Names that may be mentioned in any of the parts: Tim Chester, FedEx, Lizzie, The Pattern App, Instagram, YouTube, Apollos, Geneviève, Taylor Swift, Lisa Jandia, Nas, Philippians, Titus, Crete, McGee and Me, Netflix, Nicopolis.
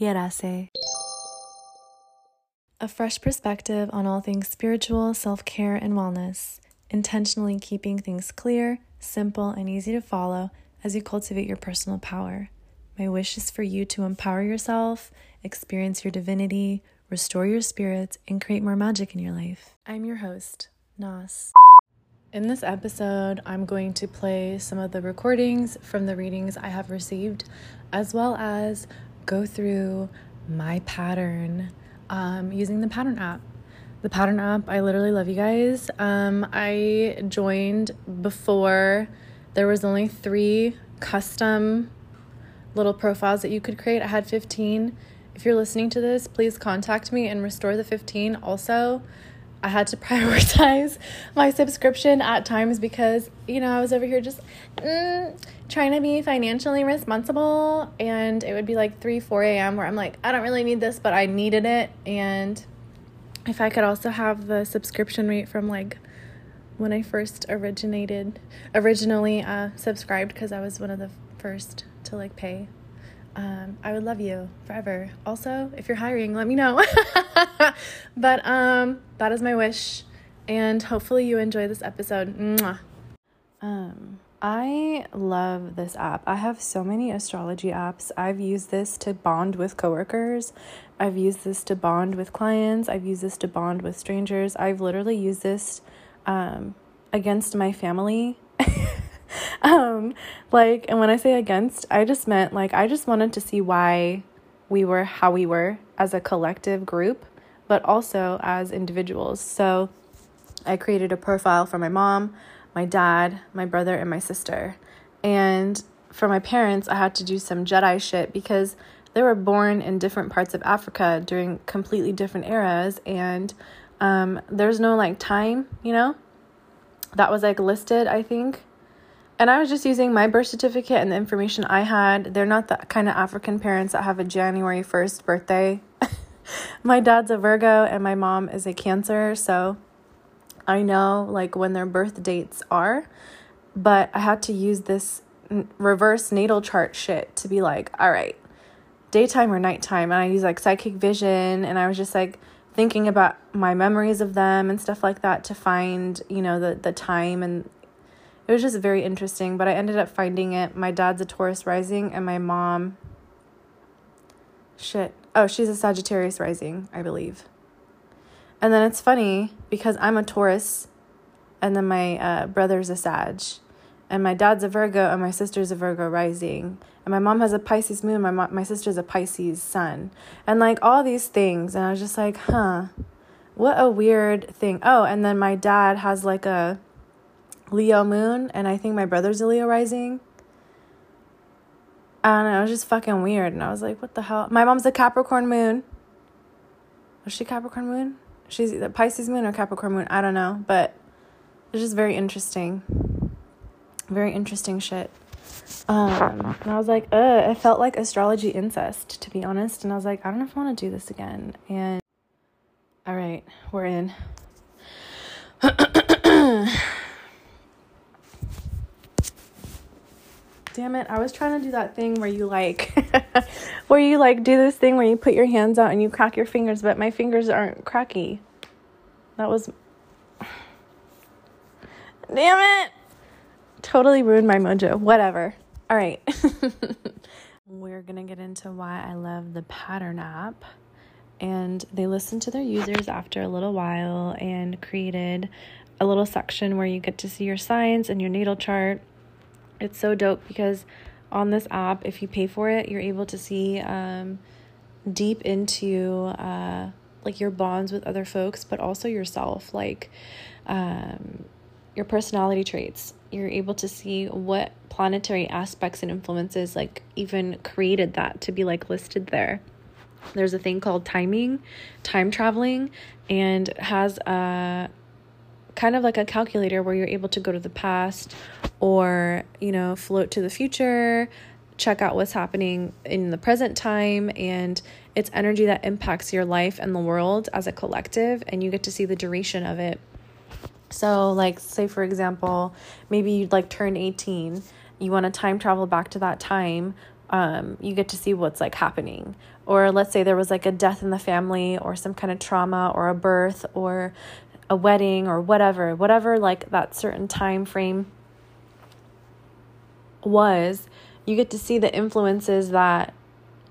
Yerase. A fresh perspective on all things spiritual, self-care, and wellness, intentionally keeping things clear, simple, and easy to follow as you cultivate your personal power. My wish is for you to empower yourself, experience your divinity, restore your spirit, and create more magic in your life. I'm your host, Nas. In this episode, I'm going to play some of the recordings from the readings I have received, as well as go through my pattern using the Pattern app. The Pattern app, I literally love you guys. I joined before there was only 3 custom little profiles that you could create. I had 15. If you're listening to this, please contact me and restore the 15. Also, I had to prioritize my subscription at times because, I was over here just trying to be financially responsible, and it would be like 3, 4 a.m. where I'm like, I don't really need this, but I needed it. And if I could also have the subscription rate from like when I first originally subscribed, because I was one of the first to like pay, I would love you forever. Also, if you're hiring, let me know. But that is my wish, and hopefully you enjoy this episode. Mwah. I love this app. I have so many astrology apps. I've used this to bond with coworkers. I've used this to bond with clients. I've used this to bond with strangers. I've literally used this against my family. And when I say against, I just meant like I just wanted to see why we were how we were as a collective group, but also as individuals. So I created a profile for my mom, my dad, my brother, and my sister. And for my parents, I had to do some Jedi shit because they were born in different parts of Africa during completely different eras, and there's no like time, that was like listed, I think. And I was just using my birth certificate and the information I had. They're not the kind of African parents that have a January 1st birthday. My dad's a Virgo and my mom is a Cancer, so I know like when their birth dates are. But I had to use this reverse natal chart shit to be like, all right, daytime or nighttime. And I use like psychic vision, and I was just like thinking about my memories of them and stuff like that to find, the time, and it was just very interesting, but I ended up finding it. My dad's a Taurus rising, and my mom, she's a Sagittarius rising, I believe. And then it's funny because I'm a Taurus, and then my brother's a Sag, and my dad's a Virgo, and my sister's a Virgo rising, and my mom has a Pisces moon, my sister's a Pisces sun, and like all these things, and I was just like, what a weird thing. Oh, and then my dad has like a Leo moon, and I think my brother's a Leo rising. I don't know, it was just fucking weird, and I was like, what the hell? My mom's a Capricorn moon. Was she Capricorn moon? She's either Pisces moon or Capricorn moon, I don't know, but it's just very interesting. Very interesting shit. And I was like, it felt like astrology incest, to be honest, and I was like, I don't know if I want to do this again, and all right, we're in. Damn it, I was trying to do that thing where you like do this thing where you put your hands out and you crack your fingers, but my fingers aren't cracky. That was damn it. Totally ruined my mojo. Whatever. All right. We're going to get into why I love the Pattern app. And they listened to their users after a little while and created a little section where you get to see your signs and your natal chart. It's so dope because on this app, if you pay for it, you're able to see deep into your bonds with other folks, but also yourself, your personality traits. You're able to see what planetary aspects and influences even created that to be listed there. There's a thing called time traveling, and has a kind of like a calculator where you're able to go to the past or, float to the future, check out what's happening in the present time, and it's energy that impacts your life and the world as a collective, and you get to see the duration of it. So say for example, maybe you'd turn 18, you want to time travel back to that time, you get to see what's happening. Or let's say there was like a death in the family or some kind of trauma or a birth or a wedding or whatever like that certain time frame was, you get to see the influences that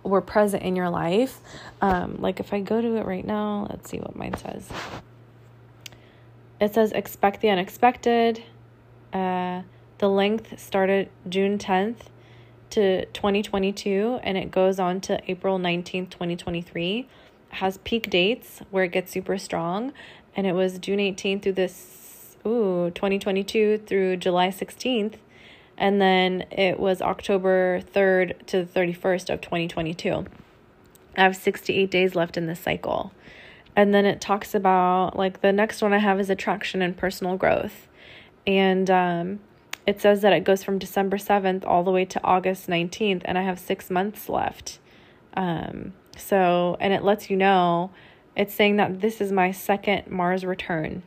were present in your life. Like if I go to it right now, let's see what mine says. It says expect the unexpected. The length started June 10th to 2022, and it goes on to April 19th, 2023. It has peak dates where it gets super strong, and it was June 18th through 2022 through July 16th. And then it was October 3rd to the 31st of 2022. I have 68 days left in this cycle. And then it talks about, like, the next one I have is attraction and personal growth. And it says that it goes from December 7th all the way to August 19th, and I have 6 months left. And it lets you know, it's saying that this is my second Mars return.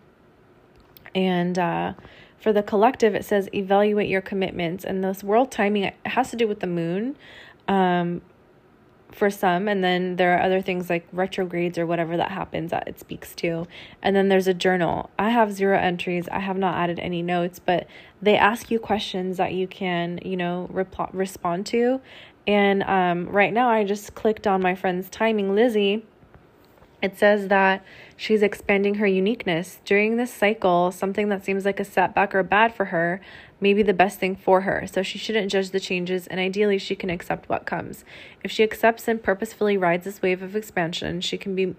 And for the collective, it says evaluate your commitments. And this world timing, it has to do with the moon for some. And then there are other things like retrogrades or whatever that happens that it speaks to. And then there's a journal. I have 0 entries. I have not added any notes, but they ask you questions that you can, respond to. And right now I just clicked on my friend's timing, Lizzie. It says that she's expanding her uniqueness. During this cycle, something that seems like a setback or bad for her may be the best thing for her. So she shouldn't judge the changes, and ideally she can accept what comes. If she accepts and purposefully rides this wave of expansion, she can be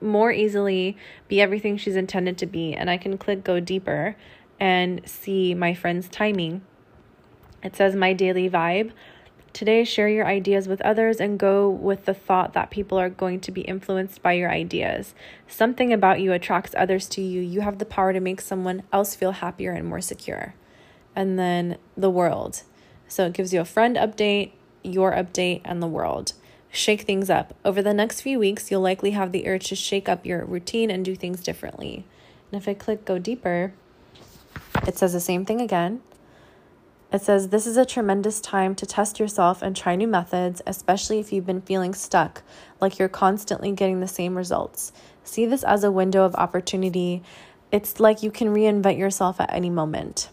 more easily be everything she's intended to be. And I can click go deeper and see my friend's timing. It says my daily vibe. Today, share your ideas with others and go with the thought that people are going to be influenced by your ideas. Something about you attracts others to you. You have the power to make someone else feel happier and more secure. And then the world. So it gives you a friend update, your update, and the world. Shake things up. Over the next few weeks, you'll likely have the urge to shake up your routine and do things differently. And if I click go deeper, it says the same thing again. It says, this is a tremendous time to test yourself and try new methods, especially if you've been feeling stuck, like you're constantly getting the same results. See this as a window of opportunity. It's like you can reinvent yourself at any moment.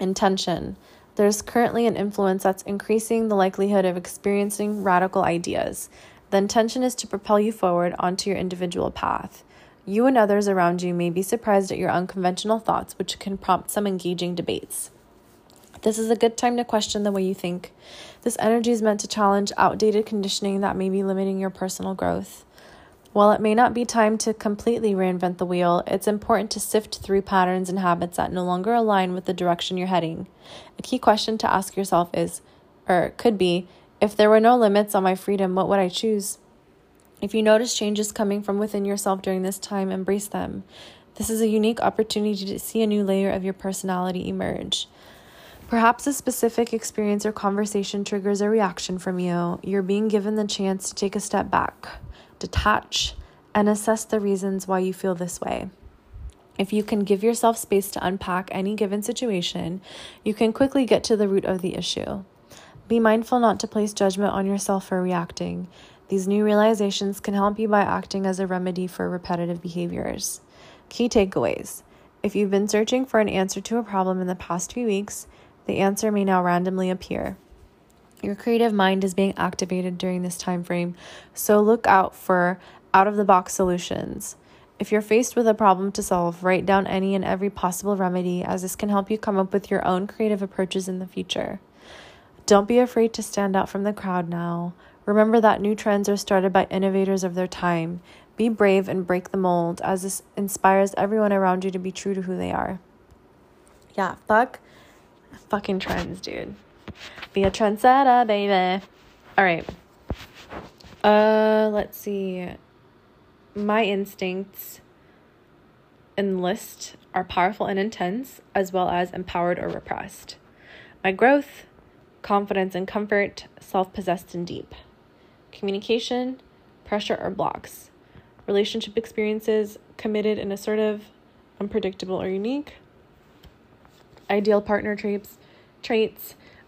Intention. There's currently an influence that's increasing the likelihood of experiencing radical ideas. The intention is to propel you forward onto your individual path. You and others around you may be surprised at your unconventional thoughts, which can prompt some engaging debates. This is a good time to question the way you think. This energy is meant to challenge outdated conditioning that may be limiting your personal growth. While it may not be time to completely reinvent the wheel, it's important to sift through patterns and habits that no longer align with the direction you're heading. A key question to ask yourself is, or could be, if there were no limits on my freedom, what would I choose? If you notice changes coming from within yourself during this time, embrace them. This is a unique opportunity to see a new layer of your personality emerge. Perhaps a specific experience or conversation triggers a reaction from you. You're being given the chance to take a step back, detach, and assess the reasons why you feel this way. If you can give yourself space to unpack any given situation, you can quickly get to the root of the issue. Be mindful not to place judgment on yourself for reacting. These new realizations can help you by acting as a remedy for repetitive behaviors. Key takeaways. If you've been searching for an answer to a problem in the past few weeks, the answer may now randomly appear. Your creative mind is being activated during this time frame, so look out for out-of-the-box solutions. If you're faced with a problem to solve, write down any and every possible remedy, as this can help you come up with your own creative approaches in the future. Don't be afraid to stand out from the crowd now. Remember that new trends are started by innovators of their time. Be brave and break the mold, as this inspires everyone around you to be true to who they are. Yeah, fucking trends, dude. Be a trendsetter, baby. All right. Let's see. My instincts and list are powerful and intense, as well as empowered or repressed. My growth, confidence and comfort, self-possessed and deep. Communication, pressure or blocks. Relationship experiences, committed and assertive, unpredictable or unique. Ideal partner traits,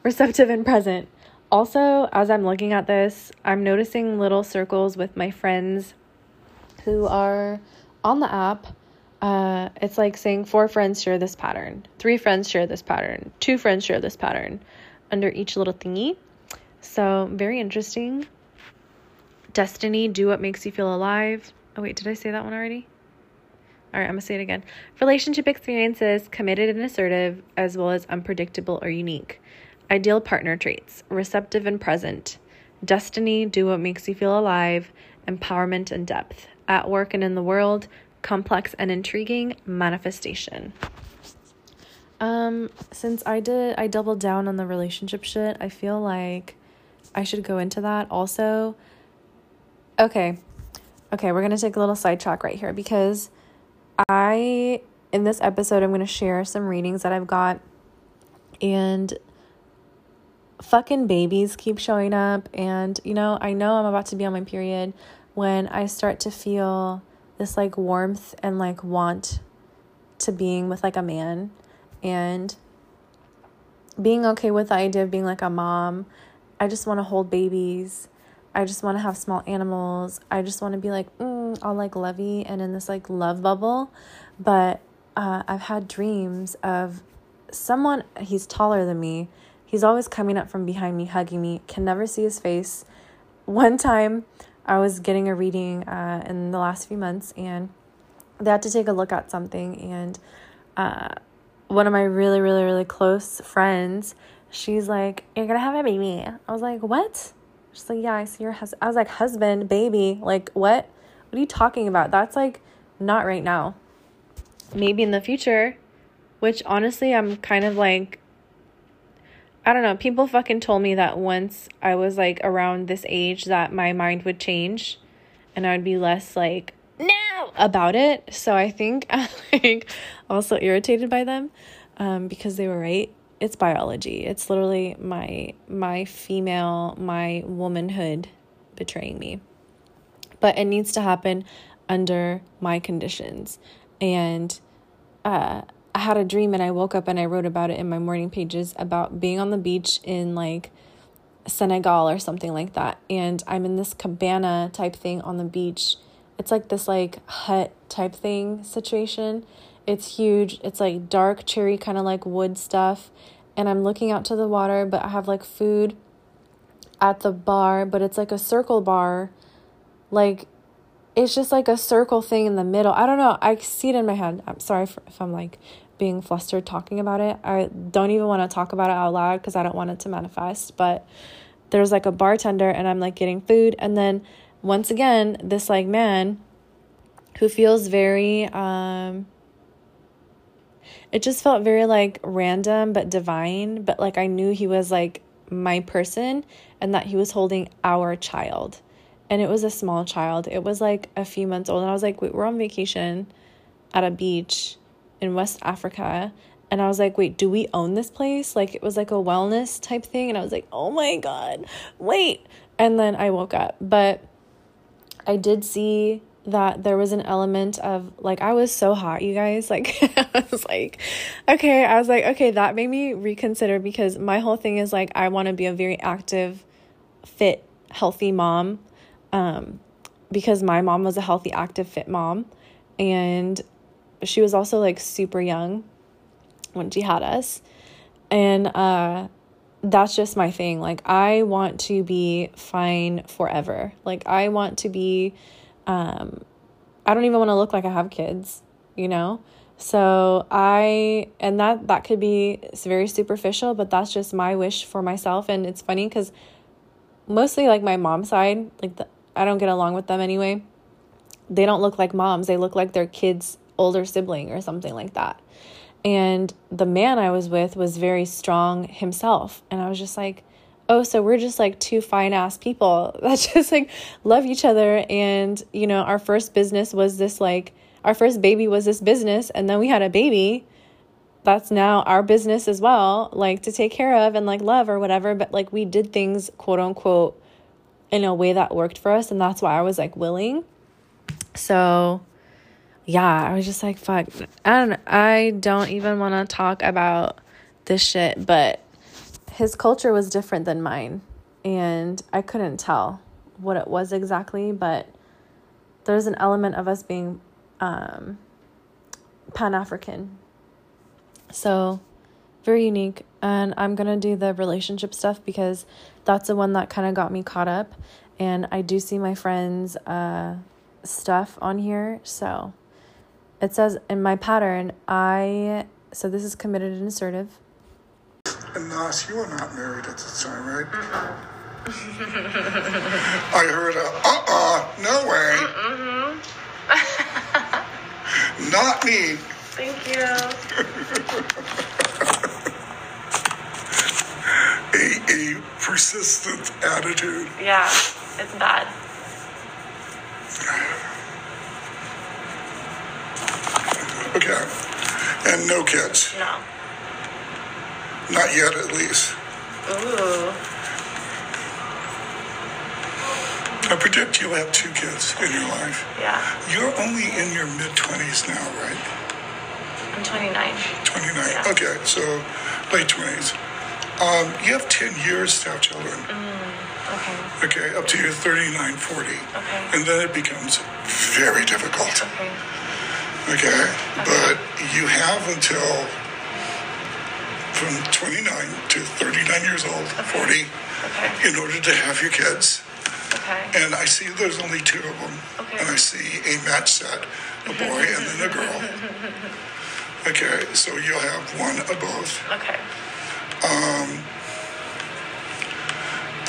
receptive and present. Also, as I'm looking at this, I'm noticing little circles with my friends who are on the app. It's like saying 4 friends share this pattern, 3 friends share this pattern, 2 friends share this pattern under each little thingy. So very interesting. Destiny, do what makes you feel alive. Oh wait, did I say that one already? All right, I'm gonna say it again. Relationship experiences, committed and assertive, as well as unpredictable or unique. Ideal partner traits, receptive and present. Destiny, do what makes you feel alive. Empowerment and depth. At work and in the world, complex and intriguing. Manifestation. Since I doubled down on the relationship shit, I feel like I should go into that also. Okay, we're gonna take a little sidetrack right here because in this episode, I'm gonna share some readings that I've got, and fucking babies keep showing up. And I know I'm about to be on my period when I start to feel this like warmth and like want to being with like a man, and being okay with the idea of being like a mom. I just want to hold babies. I just want to have small animals. I just want to be like, all like lovey and in this like love bubble. But I've had dreams of someone, he's taller than me. He's always coming up from behind me, hugging me, can never see his face. One time I was getting a reading in the last few months, and they had to take a look at something. And one of my really, really, really close friends, she's like, "You're going to have a baby." I was like, "What?" She's like, "Yeah, I see your husband." I was like, "Husband, baby, like what? What are you talking about? That's like not right now. Maybe in the future," which honestly I'm kind of like, I don't know. People fucking told me that once I was like around this age that my mind would change and I would be less like no about it. So I think I'm like also irritated by them because they were right. It's biology. It's literally my womanhood betraying me. But it needs to happen under my conditions. And I had a dream and I woke up and I wrote about it in my morning pages about being on the beach in like Senegal or something like that. And I'm in this cabana type thing on the beach. It's like this like hut type thing situation. It's huge. It's like dark cherry kind of like wood stuff. And I'm looking out to the water, but I have like food at the bar, but it's like a circle bar. Like it's just like a circle thing in the middle. I don't know. I see it in my head. I'm sorry if I'm like being flustered talking about it. I don't even want to talk about it out loud because I don't want it to manifest. But there's like a bartender and I'm like getting food. And then once again, this like man who feels very, it just felt very like random but divine. But like I knew he was like my person and that he was holding our child. And it was a small child. It was like a few months old. And I was like, wait, we're on vacation at a beach in West Africa. And I was like, wait, do we own this place? Like it was like a wellness type thing. And I was like, oh my God, wait. And then I woke up. But I did see that there was an element of like, I was so hot, you guys. Like I was like, okay, that made me reconsider because my whole thing is like, I want to be a very active, fit, healthy mom. Because my mom was a healthy, active, fit mom, and she was also like super young when she had us. And, that's just my thing. Like, I want to be fine forever. Like I want to be, I don't even want to look like I have kids, So and that could be very superficial, but that's just my wish for myself. And it's funny because mostly like my mom's side, like I don't get along with them anyway. They don't look like moms. They look like their kid's older sibling or something like that. And the man I was with was very strong himself. And I was just like, oh, so we're just like 2 fine ass people that just like love each other. And, our first baby was this business. And then we had a baby that's now our business as well, like to take care of and like love or whatever. But like we did things, quote unquote, in a way that worked for us. And that's why I was like willing. So yeah, I was just like, fuck, I don't even want to talk about this shit, but his culture was different than mine. and I couldn't tell what it was exactly, but there's an element of us being Pan-African. So very unique. And I'm going to do the relationship stuff because that's the one that kind of got me caught up. And I do see my friends' stuff on here. So it says in my pattern, so this is committed and assertive. And Nas, you were not married at the time, right? I heard no way. Not me. Thank you. 8 persistent attitude. Yeah, it's bad. Okay. And no kids? No. Not yet, at least. Ooh. I predict you'll have 2 kids in your life. Yeah. You're only in your mid-20s now, right? I'm 29. 29. Yeah. Okay, so late 20s. You have 10 years to have children. Mm, okay. Okay, up to your 39, 40. Okay. And then it becomes very difficult. Okay. Okay, but you have until from 29 to 39 years old, okay. 40, okay, in order to have your kids. Okay. And I see there's only 2 of them. Okay. And I see a match set, a boy and then a girl. Okay, so you'll have one of both. Okay.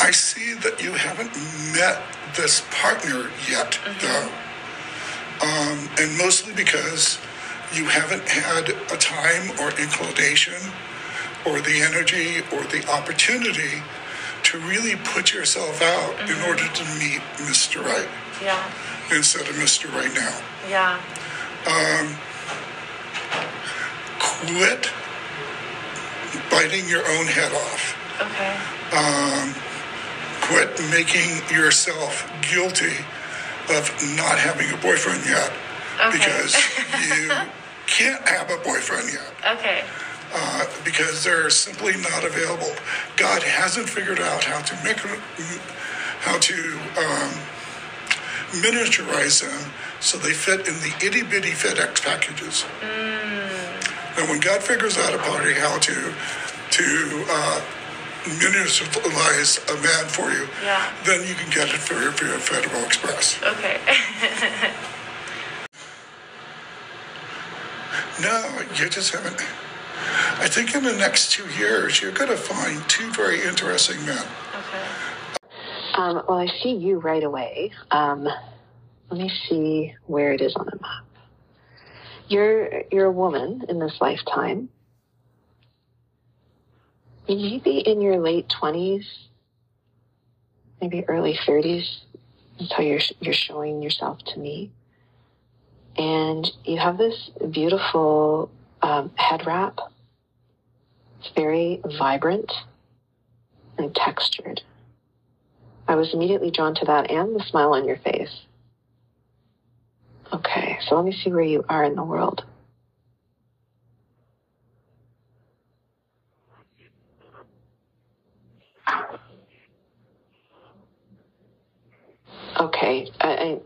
I see that you haven't met this partner yet, though. And mostly because you haven't had a time or inclination or the energy or the opportunity to really put yourself out in order to meet Mr. Right. Yeah. Instead of Mr. Right now. Yeah. Quit biting your own head off. Okay. Quit making yourself guilty of not having a boyfriend yet. Okay. Because you can't have a boyfriend yet. Okay. Because they're simply not available. God hasn't figured out how to miniaturize them so they fit in the itty bitty FedEx packages. Mm. And when God figures out a party how to miniaturize a man for you, yeah, then you can get it for your Federal Express. Okay. No, you just haven't. I think in the next 2 years, you're going to find 2 very interesting men. Okay. Well, I see you right away. Let me see where it is on the map. You're a woman in this lifetime. You may be in your late 20s, maybe early 30s. That's how you're showing yourself to me. And you have this beautiful head wrap. It's very vibrant and textured. I was immediately drawn to that and the smile on your face. Okay, so let me see where you are in the world. Okay, I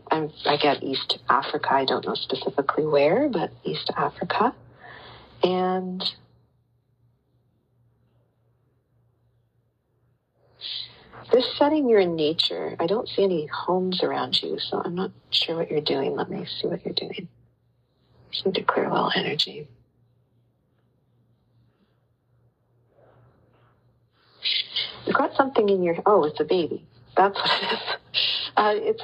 get East Africa. I don't know specifically where, but East Africa. And this setting, you're in nature. I don't see any homes around you, so I'm not sure what you're doing. Let me see what you're doing. Just need to clear a little energy. You've got something in your... Oh, it's a baby. That's what it is. It's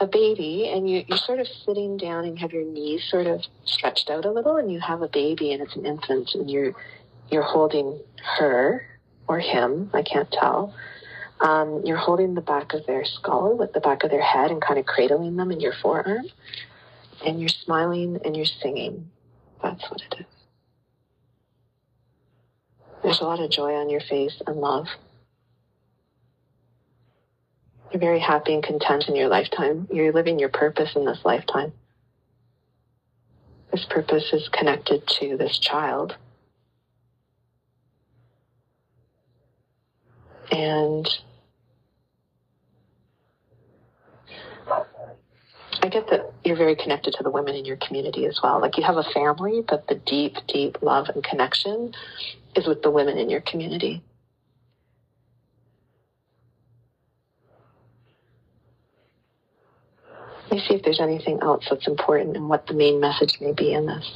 a baby, and you're sort of sitting down and have your knees sort of stretched out a little, and you have a baby, and it's an infant, and you're holding her or him. I can't tell. You're holding the back of their skull with the back of their head and kind of cradling them in your forearm, and you're smiling and you're singing. That's what it is. There's a lot of joy on your face and love. You're very happy and content in your lifetime. You're living your purpose in this lifetime. This purpose is connected to this child. And I get that you're very connected to the women in your community as well. Like you have a family, but the deep, deep love and connection is with the women in your community. Let me see if there's anything else that's important and what the main message may be in this.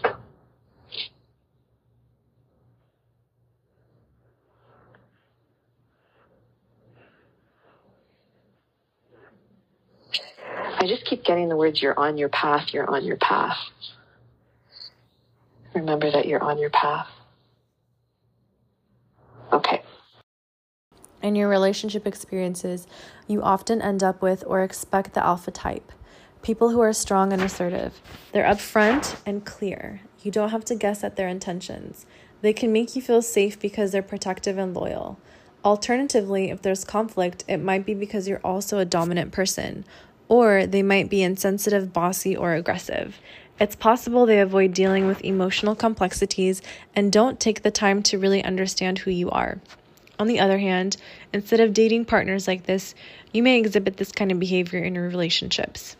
I just keep getting the words, you're on your path, you're on your path. Remember that you're on your path. Okay. In your relationship experiences, you often end up with or expect the alpha type. People who are strong and assertive. They're upfront and clear. You don't have to guess at their intentions. They can make you feel safe because they're protective and loyal. Alternatively, if there's conflict, it might be because you're also a dominant person, or they might be insensitive, bossy, or aggressive. It's possible they avoid dealing with emotional complexities and don't take the time to really understand who you are. On the other hand, instead of dating partners like this, you may exhibit this kind of behavior in your relationships.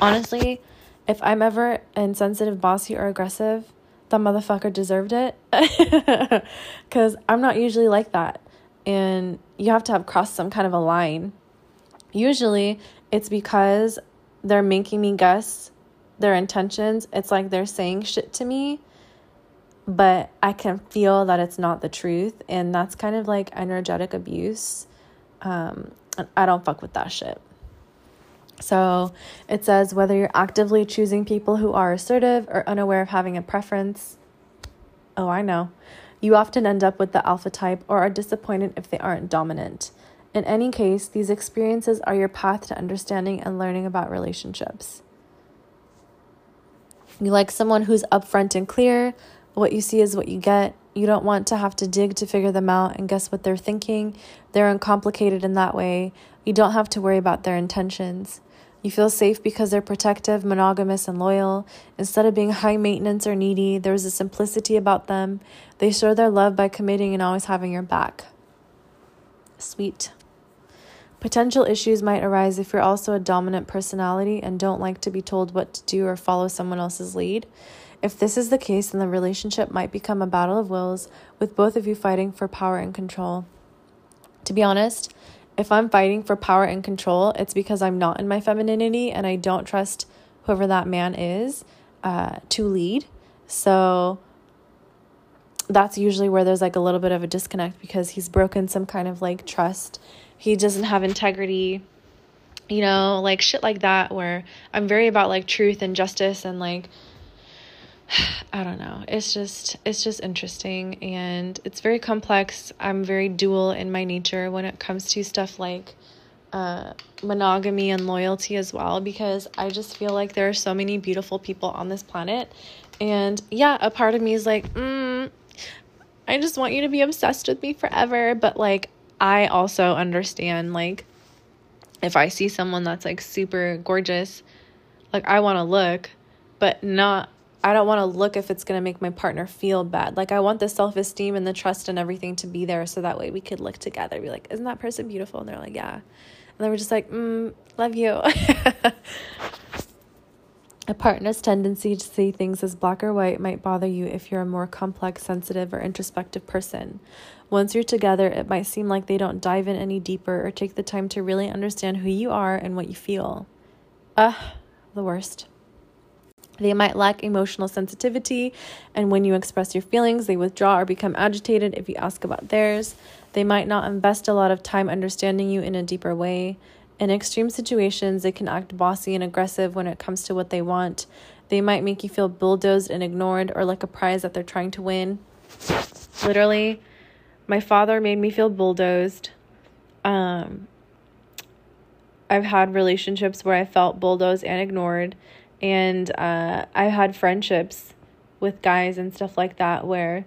Honestly, if I'm ever insensitive, bossy, or aggressive, that motherfucker deserved it. Because I'm not usually like that. And you have to have crossed some kind of a line. Usually, it's because they're making me guess their intentions. It's like they're saying shit to me, but I can feel that it's not the truth. And that's kind of like energetic abuse. And I don't fuck with that shit. So it says whether you're actively choosing people who are assertive or unaware of having a preference. Oh, I know. You often end up with the alpha type or are disappointed if they aren't dominant. In any case, these experiences are your path to understanding and learning about relationships. You like someone who's upfront and clear. What you see is what you get. You don't want to have to dig to figure them out and guess what they're thinking. They're uncomplicated in that way. You don't have to worry about their intentions. You feel safe because they're protective, monogamous, and loyal. Instead of being high maintenance or needy, there's a simplicity about them. They show their love by committing and always having your back. Sweet. Potential issues might arise if you're also a dominant personality and don't like to be told what to do or follow someone else's lead. If this is the case, then the relationship might become a battle of wills, with both of you fighting for power and control. To be honest, if I'm fighting for power and control, it's because I'm not in my femininity and I don't trust whoever that man is to lead. So that's usually where there's like a little bit of a disconnect, because he's broken some kind of like trust. He doesn't have integrity, you know, like shit like that, where I'm very about like truth and justice and like, I don't know. It's just interesting, and it's very complex. I'm very dual in my nature when it comes to stuff like monogamy and loyalty as well, because I just feel like there are so many beautiful people on this planet. And yeah, a part of me is like, I just want you to be obsessed with me forever. But like, I also understand, like, if I see someone that's like super gorgeous, like I want to look, but not, I don't want to look if it's going to make my partner feel bad. Like, I want the self-esteem and the trust and everything to be there, so that way we could look together, be like, isn't that person beautiful? And they're like, yeah. And then we're just like, love you. A partner's tendency to see things as black or white might bother you if you're a more complex, sensitive, or introspective person. Once you're together, it might seem like they don't dive in any deeper or take the time to really understand who you are and what you feel. Ugh, the worst. They might lack emotional sensitivity, and when you express your feelings, they withdraw or become agitated if you ask about theirs. They might not invest a lot of time understanding you in a deeper way. In extreme situations, they can act bossy and aggressive when it comes to what they want. They might make you feel bulldozed and ignored, or like a prize that they're trying to win. Literally, my father made me feel bulldozed. I've had relationships where I felt bulldozed and ignored. And I had friendships with guys and stuff like that where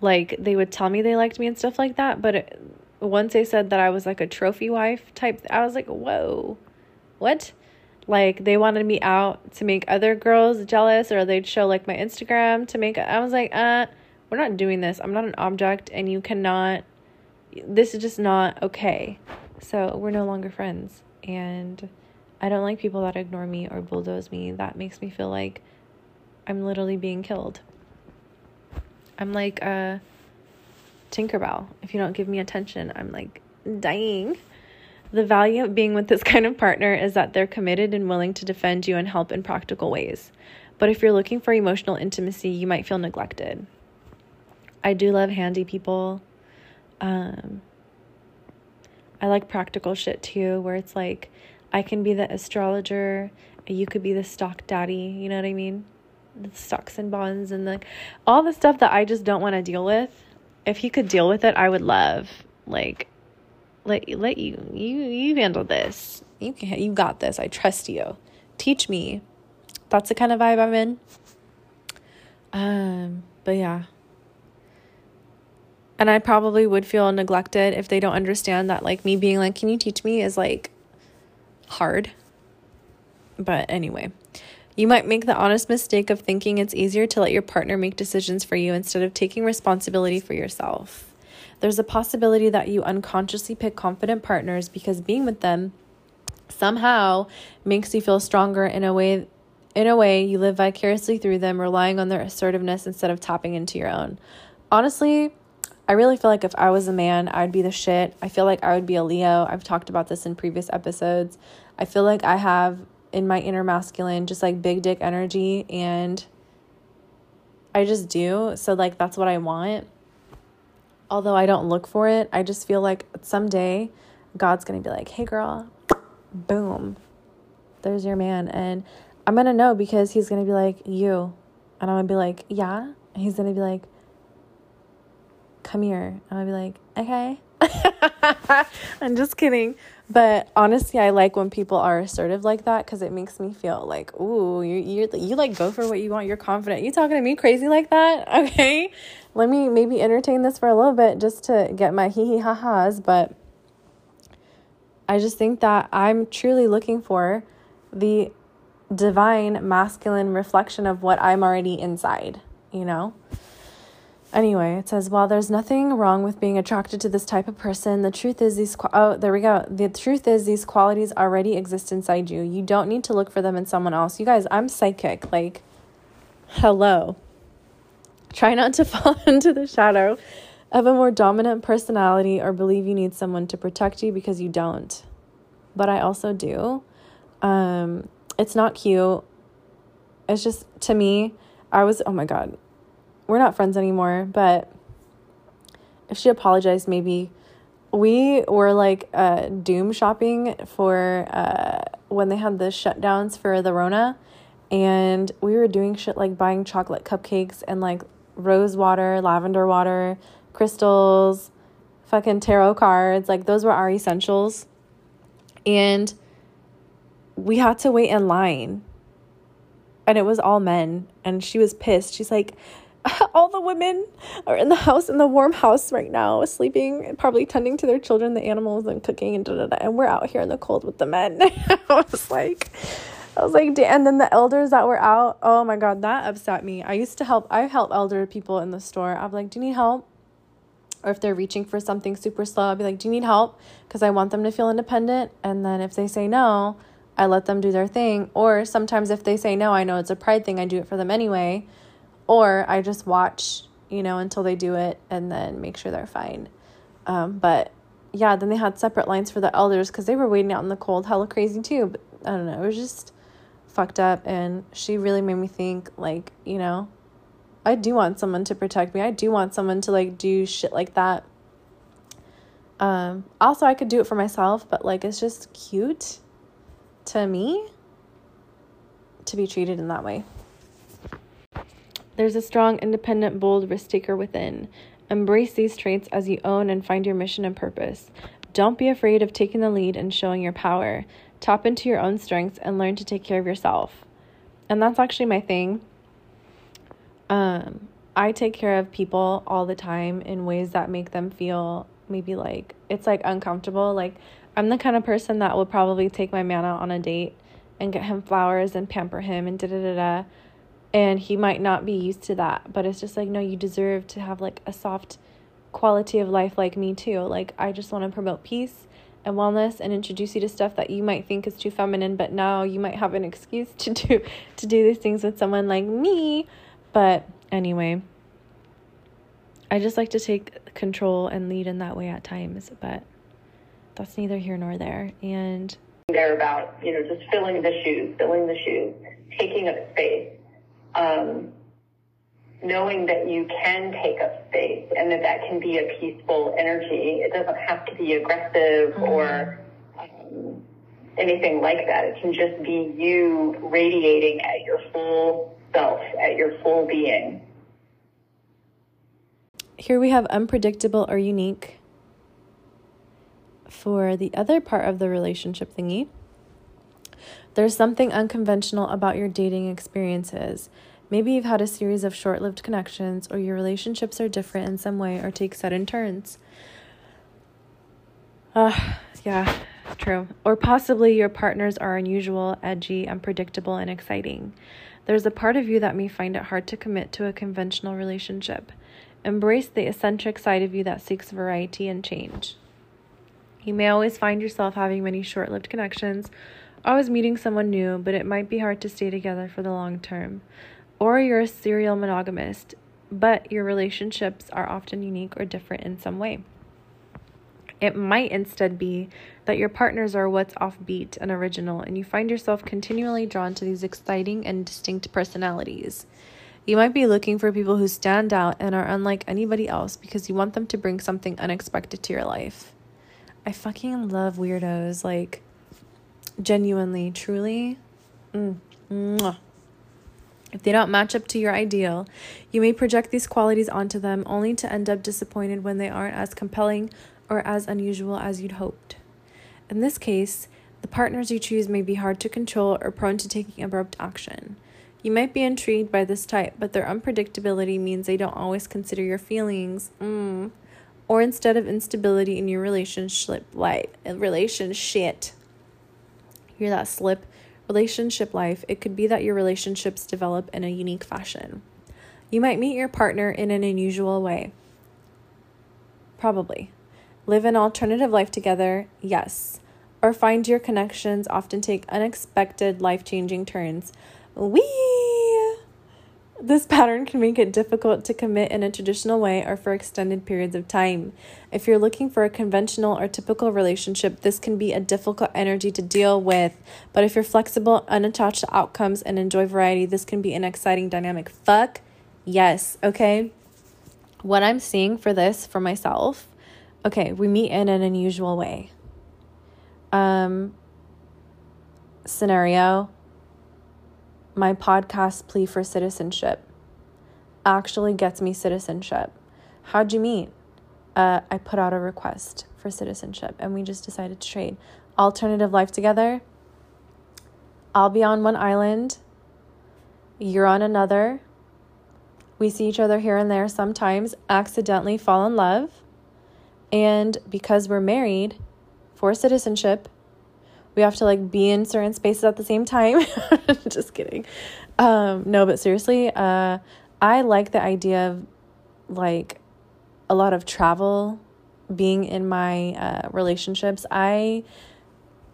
like they would tell me they liked me and stuff like that. But once they said that I was like a trophy wife type, I was like, whoa, what? Like, they wanted me out to make other girls jealous, or they'd show like my Instagram to make, I was like, we're not doing this. I'm not an object, and you cannot, this is just not okay. So we're no longer friends. And I don't like people that ignore me or bulldoze me. That makes me feel like I'm literally being killed. I'm like a Tinkerbell. If you don't give me attention, I'm like dying. The value of being with this kind of partner is that they're committed and willing to defend you and help in practical ways. But if you're looking for emotional intimacy, you might feel neglected. I do love handy people. I like practical shit too, where it's like, I can be the astrologer, you could be the stock daddy, you know what I mean? The stocks and bonds and like all the stuff that I just don't want to deal with. If you could deal with it, I would love, like, let you handle this. You got this. I trust you. Teach me. That's the kind of vibe I'm in. But yeah. And I probably would feel neglected if they don't understand that, like, me being like, can you teach me, is like hard. But anyway, you might make the honest mistake of thinking it's easier to let your partner make decisions for you instead of taking responsibility for yourself. There's a possibility that you unconsciously pick confident partners because being with them somehow makes you feel stronger in a way you live vicariously through them, relying on their assertiveness instead of tapping into your own. Honestly, I really feel like if I was a man, I'd be the shit. I feel like I would be a Leo. I've talked about this in previous episodes. I feel like I have in my inner masculine just like big dick energy, and I just do. So like that's what I want. Although I don't look for it, I just feel like someday God's going to be like, hey, girl, boom, there's your man. And I'm going to know because he's going to be like, you. And I'm going to be like, yeah. And he's going to be like, come here. And I'll be like, okay. I'm just kidding. But honestly, I like when people are assertive like that because it makes me feel like, ooh, you like go for what you want. You're confident. You talking to me crazy like that? Okay. Let me maybe entertain this for a little bit just to get my hee hee ha ha's. But I just think that I'm truly looking for the divine masculine reflection of what I'm already inside, you know? Anyway, it says, while there's nothing wrong with being attracted to this type of person, the truth is these qualities already exist inside you. You don't need to look for them in someone else. You guys, I'm psychic. Like, hello. Try not to fall into the shadow of a more dominant personality or believe you need someone to protect you, because you don't. But I also do. It's not cute. It's just, to me, oh my God. We're not friends anymore, but if she apologized, maybe. We were like doom shopping for when they had the shutdowns for the Rona, and we were doing shit like buying chocolate cupcakes and like rose water, lavender water, crystals, fucking tarot cards. Like those were our essentials, and we had to wait in line, and it was all men, and she was pissed. She's like, all the women are in the house, in the warm house right now, sleeping and probably tending to their children, the animals, and cooking and da-da-da, and we're out here in the cold with the men. I was like, and then the elders that were out, oh my God, that upset me. I help elder people in the store. I'm like, do you need help? Or if they're reaching for something super slow, I'll be like, do you need help? Because I want them to feel independent. And then if they say no, I let them do their thing. Or sometimes if they say no, I know it's a pride thing, I do it for them anyway. Or I just watch, you know, until they do it and then make sure they're fine. But yeah, then they had separate lines for the elders because they were waiting out in the cold, hella crazy too. But I don't know, it was just fucked up. And she really made me think, like, you know, I do want someone to protect me. I do want someone to like do shit like that. Also, I could do it for myself, but like it's just cute to me to be treated in that way. There's a strong, independent, bold risk taker within. Embrace these traits as you own and find your mission and purpose. Don't be afraid of taking the lead and showing your power. Tap into your own strengths and learn to take care of yourself. And that's actually my thing. I take care of people all the time in ways that make them feel maybe like it's like uncomfortable. Like I'm the kind of person that will probably take my man out on a date and get him flowers and pamper him and da-da-da-da. And he might not be used to that, but it's just like, no, you deserve to have like a soft quality of life like me too. Like I just want to promote peace and wellness and introduce you to stuff that you might think is too feminine, but now you might have an excuse to do these things with someone like me. But anyway, I just like to take control and lead in that way at times, but that's neither here nor there. And they're about, just filling the shoes, taking up space, knowing that you can take up space and that can be a peaceful energy. It doesn't have to be aggressive or anything like that. It can just be you radiating at your full self, at your full being. Here we have unpredictable or unique for the other part of the relationship thingy. There's something unconventional about your dating experiences. Maybe you've had a series of short-lived connections, or your relationships are different in some way or take sudden turns. Yeah, true. Or possibly your partners are unusual, edgy, unpredictable, and exciting. There's a part of you that may find it hard to commit to a conventional relationship. Embrace the eccentric side of you that seeks variety and change. You may always find yourself having many short-lived connections, always meeting someone new, but it might be hard to stay together for the long term. Or you're a serial monogamist, but your relationships are often unique or different in some way. It might instead be that your partners are what's offbeat and original, and you find yourself continually drawn to these exciting and distinct personalities. You might be looking for people who stand out and are unlike anybody else because you want them to bring something unexpected to your life. I fucking love weirdos, like, genuinely, truly. Mwah. If they don't match up to your ideal, you may project these qualities onto them only to end up disappointed when they aren't as compelling or as unusual as you'd hoped. In this case, the partners you choose may be hard to control or prone to taking abrupt action. You might be intrigued by this type, but their unpredictability means they don't always consider your feelings, or instead of instability in your relationship life, it could be that your relationships develop in a unique fashion. You might meet your partner in an unusual way. Probably. Live an alternative life together, yes. Or find your connections often take unexpected life-changing turns. Whee! This pattern can make it difficult to commit in a traditional way or for extended periods of time. If you're looking for a conventional or typical relationship, this can be a difficult energy to deal with. But if you're flexible, unattached to outcomes, and enjoy variety, this can be an exciting dynamic. Fuck yes, okay? What I'm seeing for this for myself, okay, we meet in an unusual way. Scenario. My podcast plea for citizenship actually gets me citizenship. How'd you meet? I put out a request for citizenship and we just decided to trade. Alternative life together. I'll be on one island. You're on another. We see each other here and there sometimes, accidentally fall in love. And because we're married for citizenship, we have to be in certain spaces at the same time. Just kidding. No, but seriously, I like the idea of a lot of travel being in my relationships. I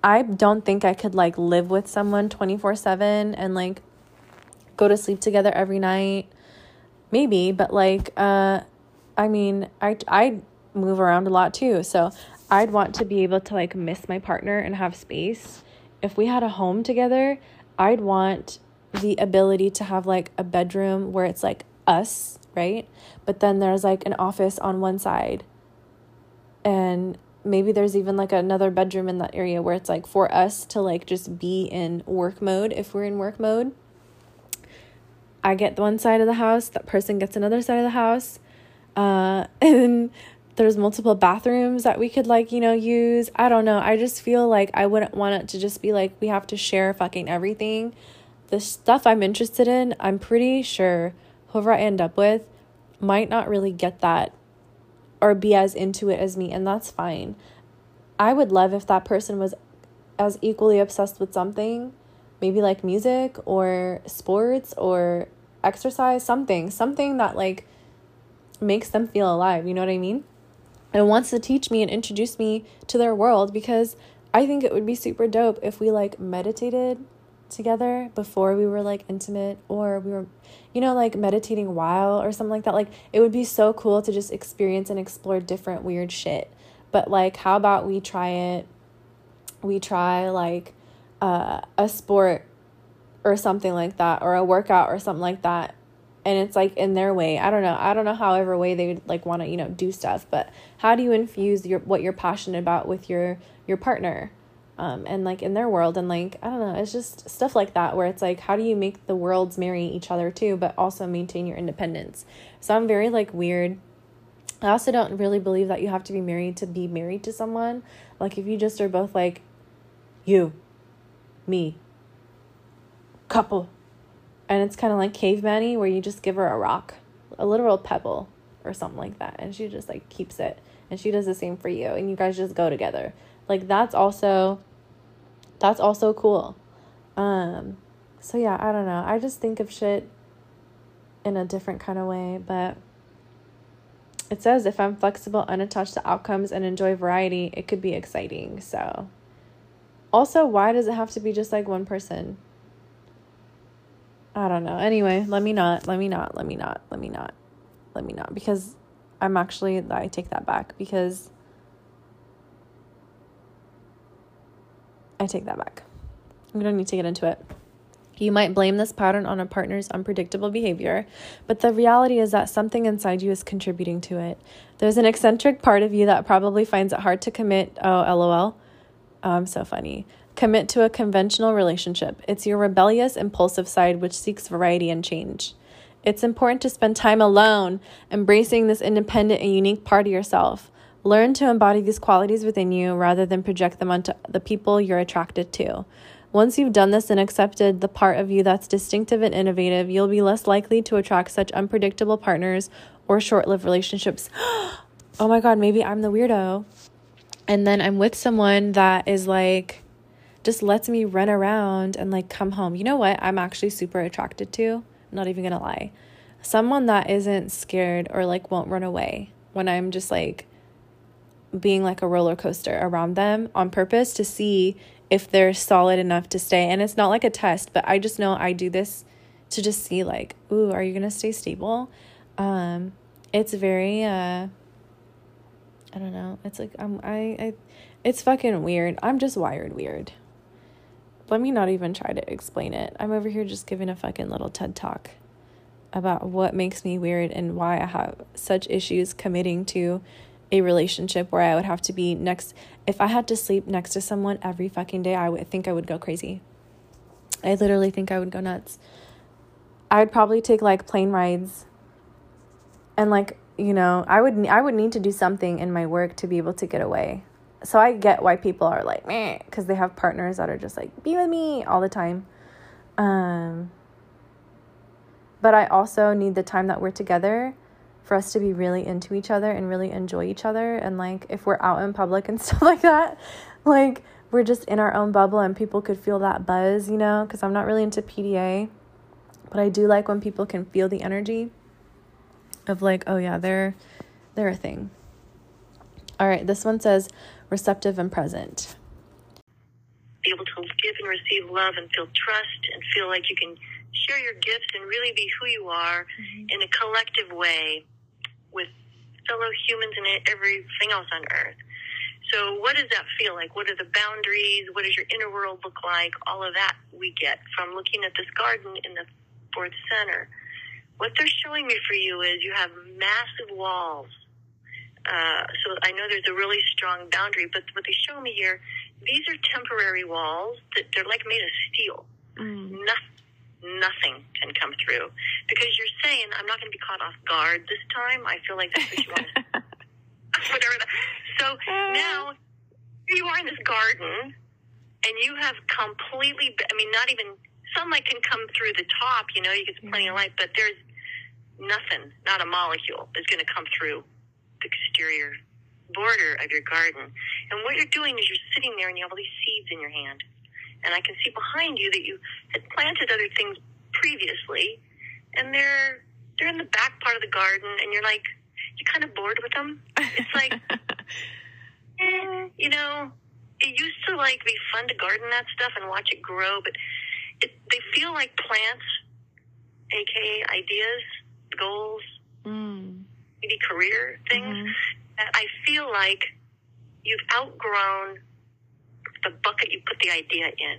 don't think I could live with someone 24/7 and go to sleep together every night. Maybe, but I move around a lot too, so I'd want to be able to miss my partner and have space. If we had a home together, I'd want the ability to have a bedroom where it's us, right? But then there's an office on one side. And maybe there's even another bedroom in that area where it's for us to just be in work mode. If we're in work mode, I get one side of the house, that person gets another side of the house. And there's multiple bathrooms that we could use. I don't know. I just feel I wouldn't want it to just be we have to share fucking everything. The stuff I'm interested in, I'm pretty sure whoever I end up with might not really get that or be as into it as me, and that's fine. I would love if that person was as equally obsessed with something, maybe music or sports or exercise, something that makes them feel alive. You know what I mean? and wants to teach me and introduce me to their world, because I think it would be super dope if we like meditated together before we were like intimate, or we were, you know, like meditating while or something like that. Like, it would be so cool to just experience and explore different weird shit. But like, how about we try it? We try like a sport or something like that, or a workout or something like that. And it's like in their way. I don't know however way they would like want to, you know, do stuff. But how do you infuse what you're passionate about with your partner? And like in their world, and like, I don't know, it's just stuff like that where it's like, how do you make the worlds marry each other too, but also maintain your independence? So I'm very like weird. I also don't really believe that you have to be married to someone. Like, if you just are both like, you, me, couple, and it's kind of like caveman-y where you just give her a rock, a literal pebble or something like that, and she just like keeps it, and she does the same for you, and you guys just go together. Like, that's also cool. So yeah, I don't know. I just think of shit in a different kind of way, but it says if I'm flexible, unattached to outcomes, and enjoy variety, it could be exciting. So also, why does it have to be just like one person? I don't know. Anyway, let me not, because I take that back, because I take that back. We don't need to get into it. You might blame this pattern on a partner's unpredictable behavior, but the reality is that something inside you is contributing to it. There's an eccentric part of you that probably finds it hard to commit. Oh, LOL. So funny. Commit to a conventional relationship. It's your rebellious, impulsive side which seeks variety and change. It's important to spend time alone, embracing this independent and unique part of yourself. Learn to embody these qualities within you rather than project them onto the people you're attracted to. Once you've done this and accepted the part of you that's distinctive and innovative, you'll be less likely to attract such unpredictable partners or short-lived relationships. Oh my God, maybe I'm the weirdo. And then I'm with someone that is like, just lets me run around and like come home. You know what I'm actually super attracted to? I'm not even gonna lie. Someone that isn't scared or like won't run away when I'm just like being like a roller coaster around them on purpose to see if they're solid enough to stay. And it's not like a test, but I just know I do this to just see like, ooh, are you gonna stay stable? It's very I don't know, it's like it's fucking weird. I'm just wired weird. Let me not even try to explain it. I'm over here just giving a fucking little TED talk about what makes me weird and why I have such issues committing to a relationship where I would have to be next. If I had to sleep next to someone every fucking day, I would think I would go crazy. I literally think I would go nuts. I would probably take like plane rides, and like, you know, I would need to do something in my work to be able to get away. So I get why people are like, meh, because they have partners that are just like, be with me all the time. But I also need the time that we're together for us to be really into each other and really enjoy each other. And like, if we're out in public and stuff like that, like, we're just in our own bubble and people could feel that buzz, you know, because I'm not really into PDA, but I do like when people can feel the energy of like, oh yeah, they're a thing. All right, this one says receptive and present. Be able to give and receive love and feel trust and feel like you can share your gifts and really be who you are in a collective way with fellow humans and everything else on earth. So what does that feel like? What are the boundaries? What does your inner world look like? All of that we get from looking at this garden in the fourth center. What they're showing me for you is you have massive walls. So I know there's a really strong boundary, but what they show me here, these are temporary walls that they're like made of steel. Nothing can come through, because you're saying, I'm not going to be caught off guard this time. I feel like that's what you want to whatever. So now you are in this garden and you have completely, I mean, not even sunlight can come through the top, you know, you get plenty of light, but there's nothing, not a molecule is going to come through the exterior border of your garden. And what you're doing is you're sitting there and you have all these seeds in your hand. And I can see behind you that you had planted other things previously, and they're in the back part of the garden, and you're like, you're kind of bored with them. It's like, you know, it used to like be fun to garden that stuff and watch it grow, but they feel like plants, aka ideas, goals, maybe career things. That I feel like you've outgrown the bucket you put the idea in.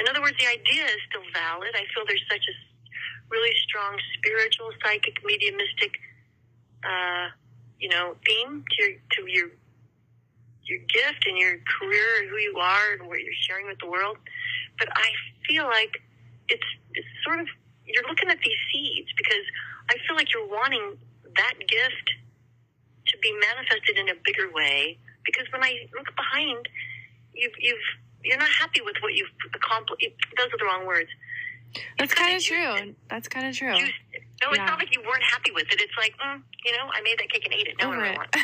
In other words, the idea is still valid. I feel there's such a really strong spiritual, psychic, mediumistic, you know, theme to your gift and your career and who you are and what you're sharing with the world. But I feel like it's sort of, you're looking at these seeds because I feel like you're wanting that gift to be manifested in a bigger way. Because when I look behind, you're not happy with what you've accomplished. Those are the wrong words. That's kind of true. That's kind of true. No, it's not like you weren't happy with it. It's like, you know, I made that cake and ate it. No one really wants it.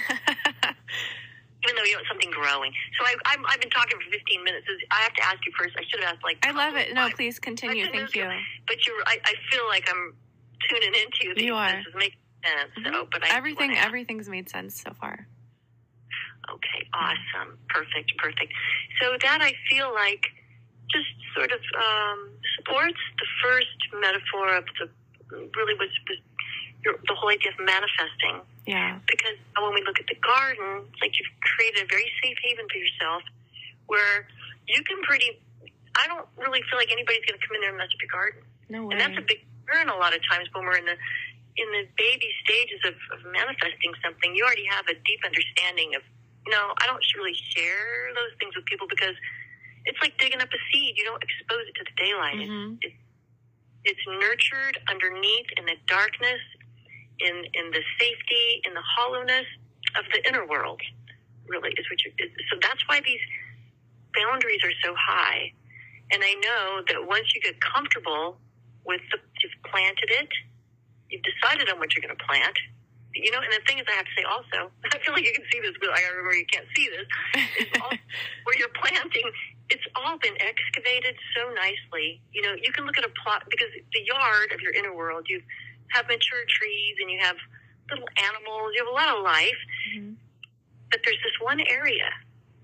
Even though you know it's something growing. So I've been talking for 15 minutes. I have to ask you first. I should have asked like. I love it. No, please continue. Thank you. But I feel like I'm tuning into these. You are. This is making sense. So, but everything's made sense so far. Okay. Awesome. Perfect. Perfect. So that I feel like just sort of supports the first metaphor of the really was the whole idea of manifesting. Yeah. Because when we look at the garden, it's like you've created a very safe haven for yourself where you can I don't really feel like anybody's going to come in there and mess up your garden. No way. And that's a big burn a lot of times when we're in the baby stages of manifesting something. You already have a deep understanding of, you know, I don't really share those things with people because it's like digging up a seed. You don't expose it to the daylight. Mm-hmm. It's nurtured underneath in the darkness, in the safety, in the hollowness of the inner world, really is what so that's why these boundaries are so high. And I know that once you get comfortable with you've planted it, you've decided on what you're going to plant, you know, and the thing is I have to say also, I feel like you can see this, but I remember you can't see this, it's all, where you're planting, it's all been excavated so nicely. You know, you can look at a plot, because the yard of your inner world, you have mature trees and you have little animals, you have a lot of life, but there's this one area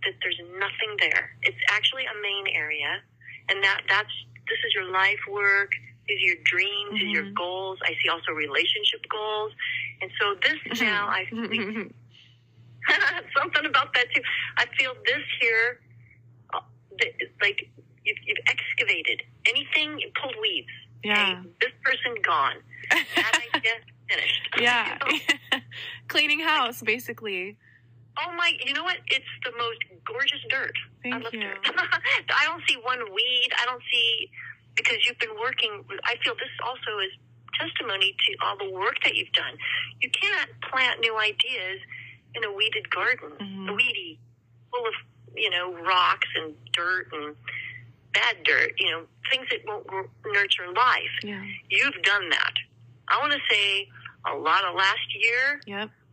that there's nothing there. It's actually a main area, and this is your life work, these are your dreams, these are your goals. I see also relationship goals. And so this now, I see something about that too. I feel this here, like you've excavated anything, you pulled weeds. Yeah. Hey, this person gone. That idea finished. Yeah. Cleaning house, basically. Oh my, you know what? It's the most gorgeous dirt. Thank I love you. Dirt. I don't see one weed. I don't see, because you've been working, I feel this also is testimony to all the work that you've done. You cannot plant new ideas in a weeded garden, a weedy, full of, you know, rocks and dirt and bad dirt, you know, things that won't nurture life. Yeah. You've done that. I want to say a lot of last year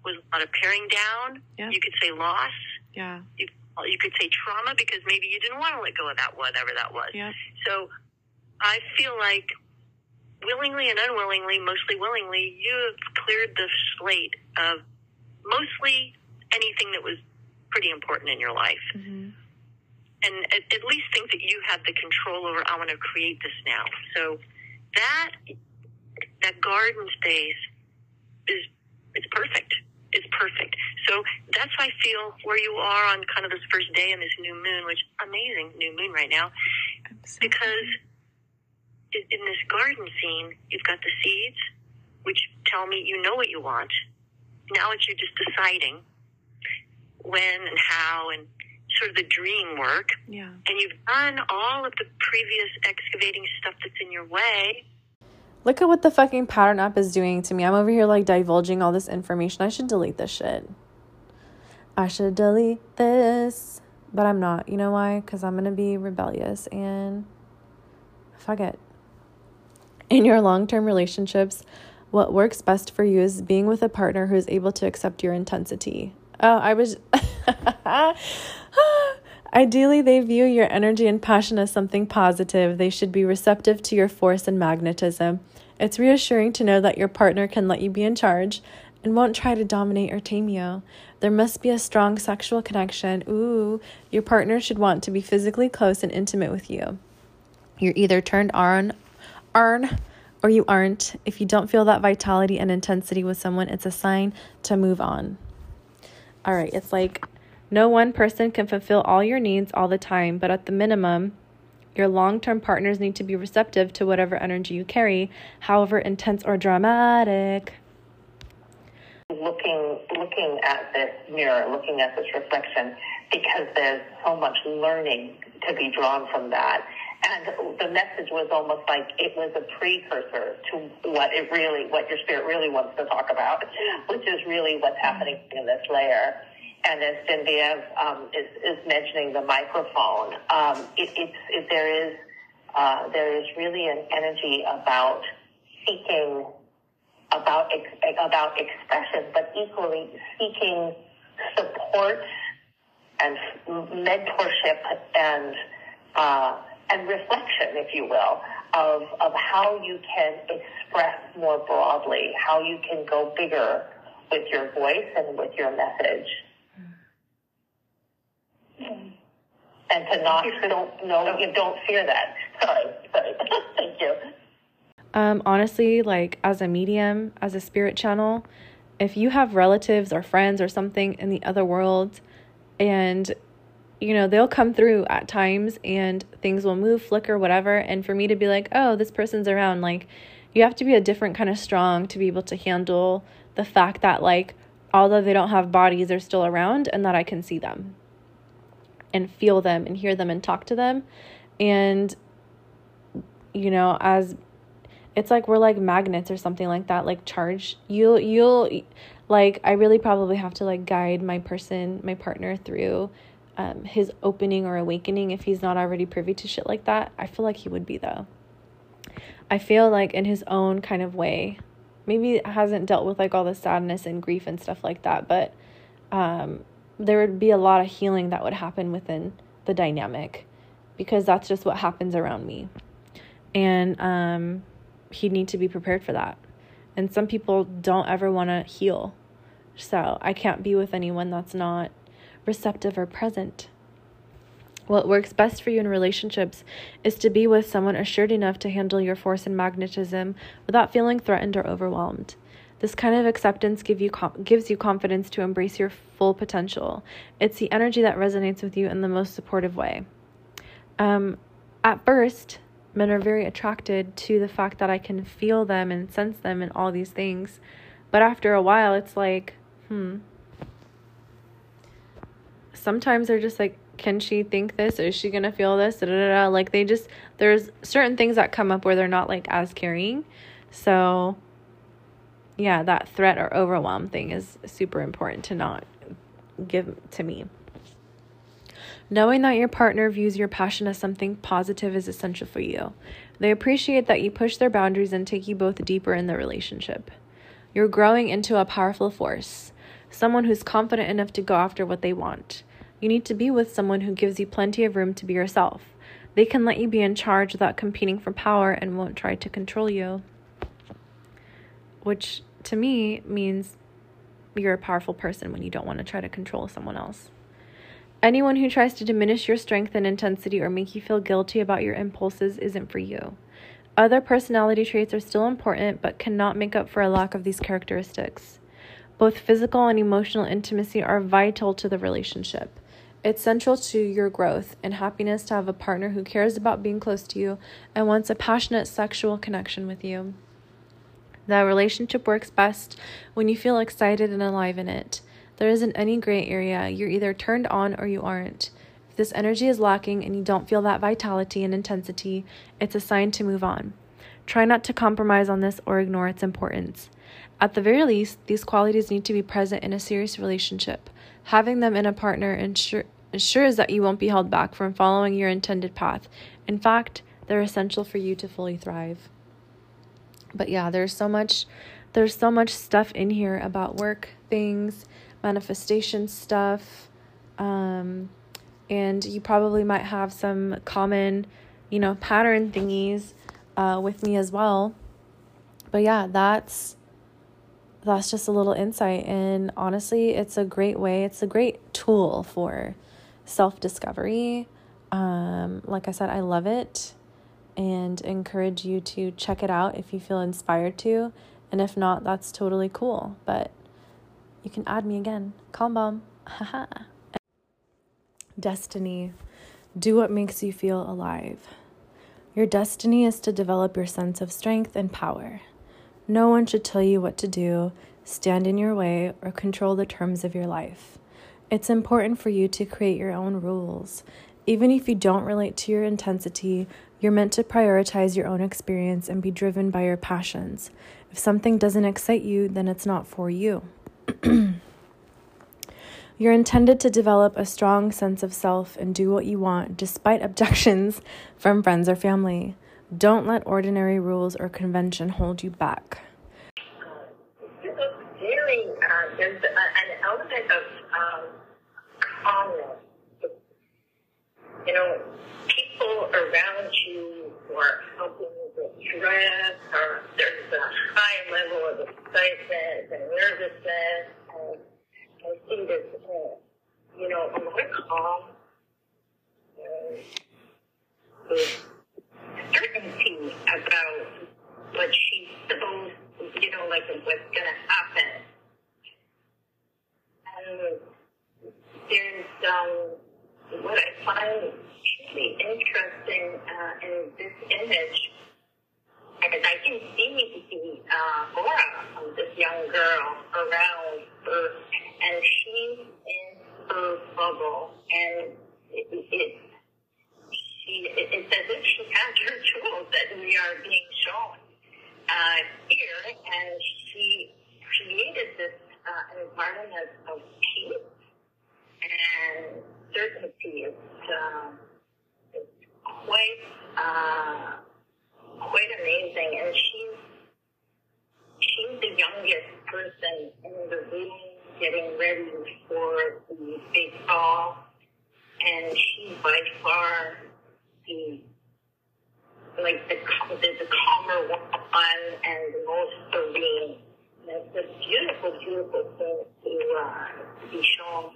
was a lot of paring down. Yep. You could say loss. Yeah. You could say trauma because maybe you didn't want to let go of that, whatever that was. Yep. So I feel like willingly and unwillingly, mostly willingly, you have cleared the slate of mostly anything that was pretty important in your life. And at least things that you have the control over. I want to create this now. So that garden space it's perfect. It's perfect. So that's how I feel where you are on kind of this first day and this new moon, which amazing new moon right now. Absolutely. Because in this garden scene, you've got the seeds, which tell me you know what you want. Now it's you're just deciding when and how and sort of the dream work. Yeah. And you've done all of the previous excavating stuff that's in your way. Look at what the fucking Pattern App is doing to me. I'm over here like divulging all this information. I should delete this shit. I should delete this. But I'm not. You know why? Because I'm going to be rebellious and fuck it. In your long-term relationships, what works best for you is being with a partner who is able to accept your intensity. Oh, I was... Ideally, they view your energy and passion as something positive. They should be receptive to your force and magnetism. It's reassuring to know that your partner can let you be in charge and won't try to dominate or tame you. There must be a strong sexual connection. Ooh, your partner should want to be physically close and intimate with you. You're either turned on, or you aren't. If you don't feel that vitality and intensity with someone, it's a sign to move on. All right, it's like no one person can fulfill all your needs all the time, but at the minimum, your long-term partners need to be receptive to whatever energy you carry, however intense or dramatic. Looking at this mirror, looking at this reflection, because there's so much learning to be drawn from that. And the message was almost like it was a precursor to what your spirit really wants to talk about, which is really what's happening in this layer. And as Geneviève is mentioning the microphone, there is really an energy about seeking, about expression, but equally seeking support and mentorship and reflection, if you will, of how you can express more broadly, how you can go bigger with your voice and with your message. And to not, don't fear that. Sorry. Thank you. Honestly, like as a medium, as a spirit channel, if you have relatives or friends or something in the other world, and you know they'll come through at times, and things will move, flicker, whatever. And for me to be like, oh, this person's around, like you have to be a different kind of strong to be able to handle the fact that like although they don't have bodies, they're still around, and that I can see them and feel them and hear them and talk to them. And, you know, as it's like, we're like magnets or something like that, like charge. You'll like, I really probably have to like guide my partner through his opening or awakening. If he's not already privy to shit like that, I feel like he would be though. I feel like in his own kind of way, maybe hasn't dealt with like all the sadness and grief and stuff like that. But, there would be a lot of healing that would happen within the dynamic, because that's just what happens around me. And he'd need to be prepared for that. And some people don't ever want to heal. So I can't be with anyone that's not receptive or present. What works best for you in relationships is to be with someone assured enough to handle your force and magnetism without feeling threatened or overwhelmed. This kind of acceptance gives you confidence to embrace your full potential. It's the energy that resonates with you in the most supportive way. At first, men are very attracted to the fact that I can feel them and sense them and all these things. But after a while, it's like, sometimes they're just like, can she think this? Is she going to feel this? Like there's certain things that come up where they're not like as caring. So yeah, that threat or overwhelm thing is super important to not give to me. Knowing that your partner views your passion as something positive is essential for you. They appreciate that you push their boundaries and take you both deeper in the relationship. You're growing into a powerful force, someone who's confident enough to go after what they want. You need to be with someone who gives you plenty of room to be yourself. They can let you be in charge without competing for power and won't try to control you, which to me means you're a powerful person when you don't want to try to control someone else. Anyone who tries to diminish your strength and intensity or make you feel guilty about your impulses isn't for you. Other personality traits are still important but cannot make up for a lack of these characteristics. Both physical and emotional intimacy are vital to the relationship. It's central to your growth and happiness to have a partner who cares about being close to you and wants a passionate sexual connection with you. The relationship works best when you feel excited and alive in it. There isn't any gray area. You're either turned on or you aren't. If this energy is lacking and you don't feel that vitality and intensity, it's a sign to move on. Try not to compromise on this or ignore its importance. At the very least, these qualities need to be present in a serious relationship. Having them in a partner ensures that you won't be held back from following your intended path. In fact, they're essential for you to fully thrive. But yeah, there's so much stuff in here about work things, manifestation stuff, and you probably might have some common, pattern thingies with me as well. But yeah, that's that's just a little insight. And honestly, it's a great way. It's a great tool for self-discovery. Like I said, I love it and encourage you to check it out if you feel inspired to. And if not, that's totally cool. But you can add me again. Calm bomb. Haha. Destiny. Do what makes you feel alive. Your destiny is to develop your sense of strength and power. No one should tell you what to do, stand in your way, or control the terms of your life. It's important for you to create your own rules. Even if you don't relate to your intensity, you're meant to prioritize your own experience and be driven by your passions. If something doesn't excite you, then it's not for you. You're intended to develop a strong sense of self and do what you want despite objections from friends or family. Don't let ordinary rules or convention hold you back. Because healing, there's an element of calmness. You know, people around you are helping you with stress, or there's a high level of excitement and nervousness, and I see this, you know, a lot of calm with certainty about what she's supposed, you know, like what's going to happen. And there's what I find really interesting in this image, and I can see the aura of this young girl around her. And she's in her bubble, and it's as if she has her tools that we are being shown here, and she created this environment of peace and certainty. It's quite amazing, and she's the youngest person in the room, getting ready for the big ball, and she's by far the calmer one and the most serene. And it's a beautiful, beautiful thing to be shown.